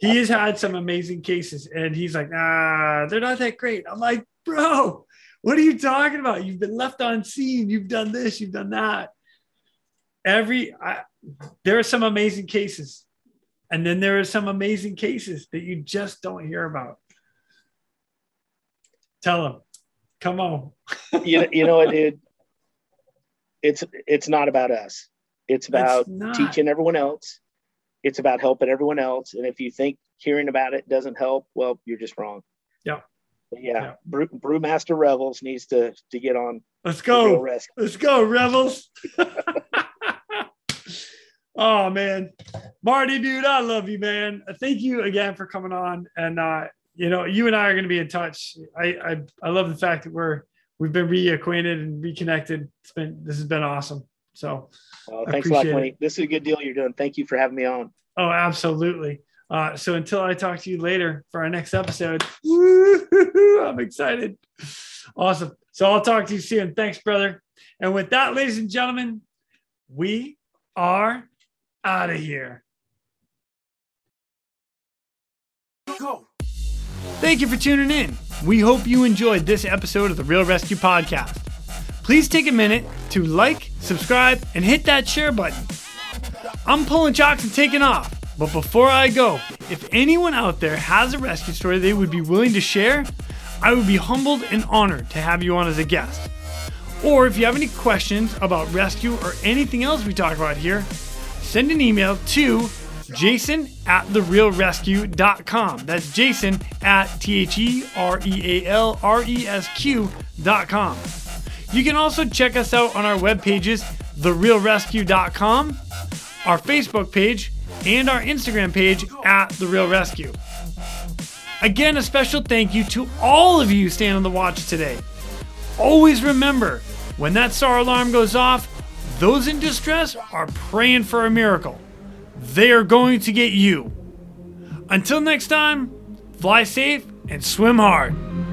He has had some amazing cases, and he's like, nah, they're not that great. I'm like, bro, what are you talking about? You've been left on scene. You've done this. You've done that. There are some amazing cases, and then there are some amazing cases that you just don't hear about. Tell them, come on. You know what, dude? It's not about us. It's about teaching everyone else. It's about helping everyone else. And if you think hearing about it doesn't help, well, you're just wrong. Yeah. Yeah, Brewmaster Revels needs to get on. Let's go. Let's go, Revels. Oh, man. Marty, dude, I love you, man. Thank you again for coming on. And, you know, you and I are going to be in touch. I love the fact that we've been reacquainted and reconnected. This has been awesome. So thanks a lot, Quinny. This is a good deal you're doing. Thank you for having me on. Oh, absolutely. So until I talk to you later for our next episode, I'm excited. Awesome. So I'll talk to you soon. Thanks, brother. And with that, ladies and gentlemen, we are out of here. Go. Thank you for tuning in. We hope you enjoyed this episode of the Real Rescue Podcast. Please take a minute to like, subscribe, and hit that share button. I'm pulling chocks and taking off. But before I go, if anyone out there has a rescue story they would be willing to share, I would be humbled and honored to have you on as a guest. Or if you have any questions about rescue or anything else we talk about here, send an email to jason@therealresq.com. That's jason@therealresq.com. You can also check us out on our web pages, therealresq.com, our Facebook page, and our Instagram page at The Real Rescue. Again, a special thank you to all of you staying on the watch today. Always remember, when that SAR alarm goes off, those in distress are praying for a miracle. They are going to get you. Until next time, fly safe and swim hard.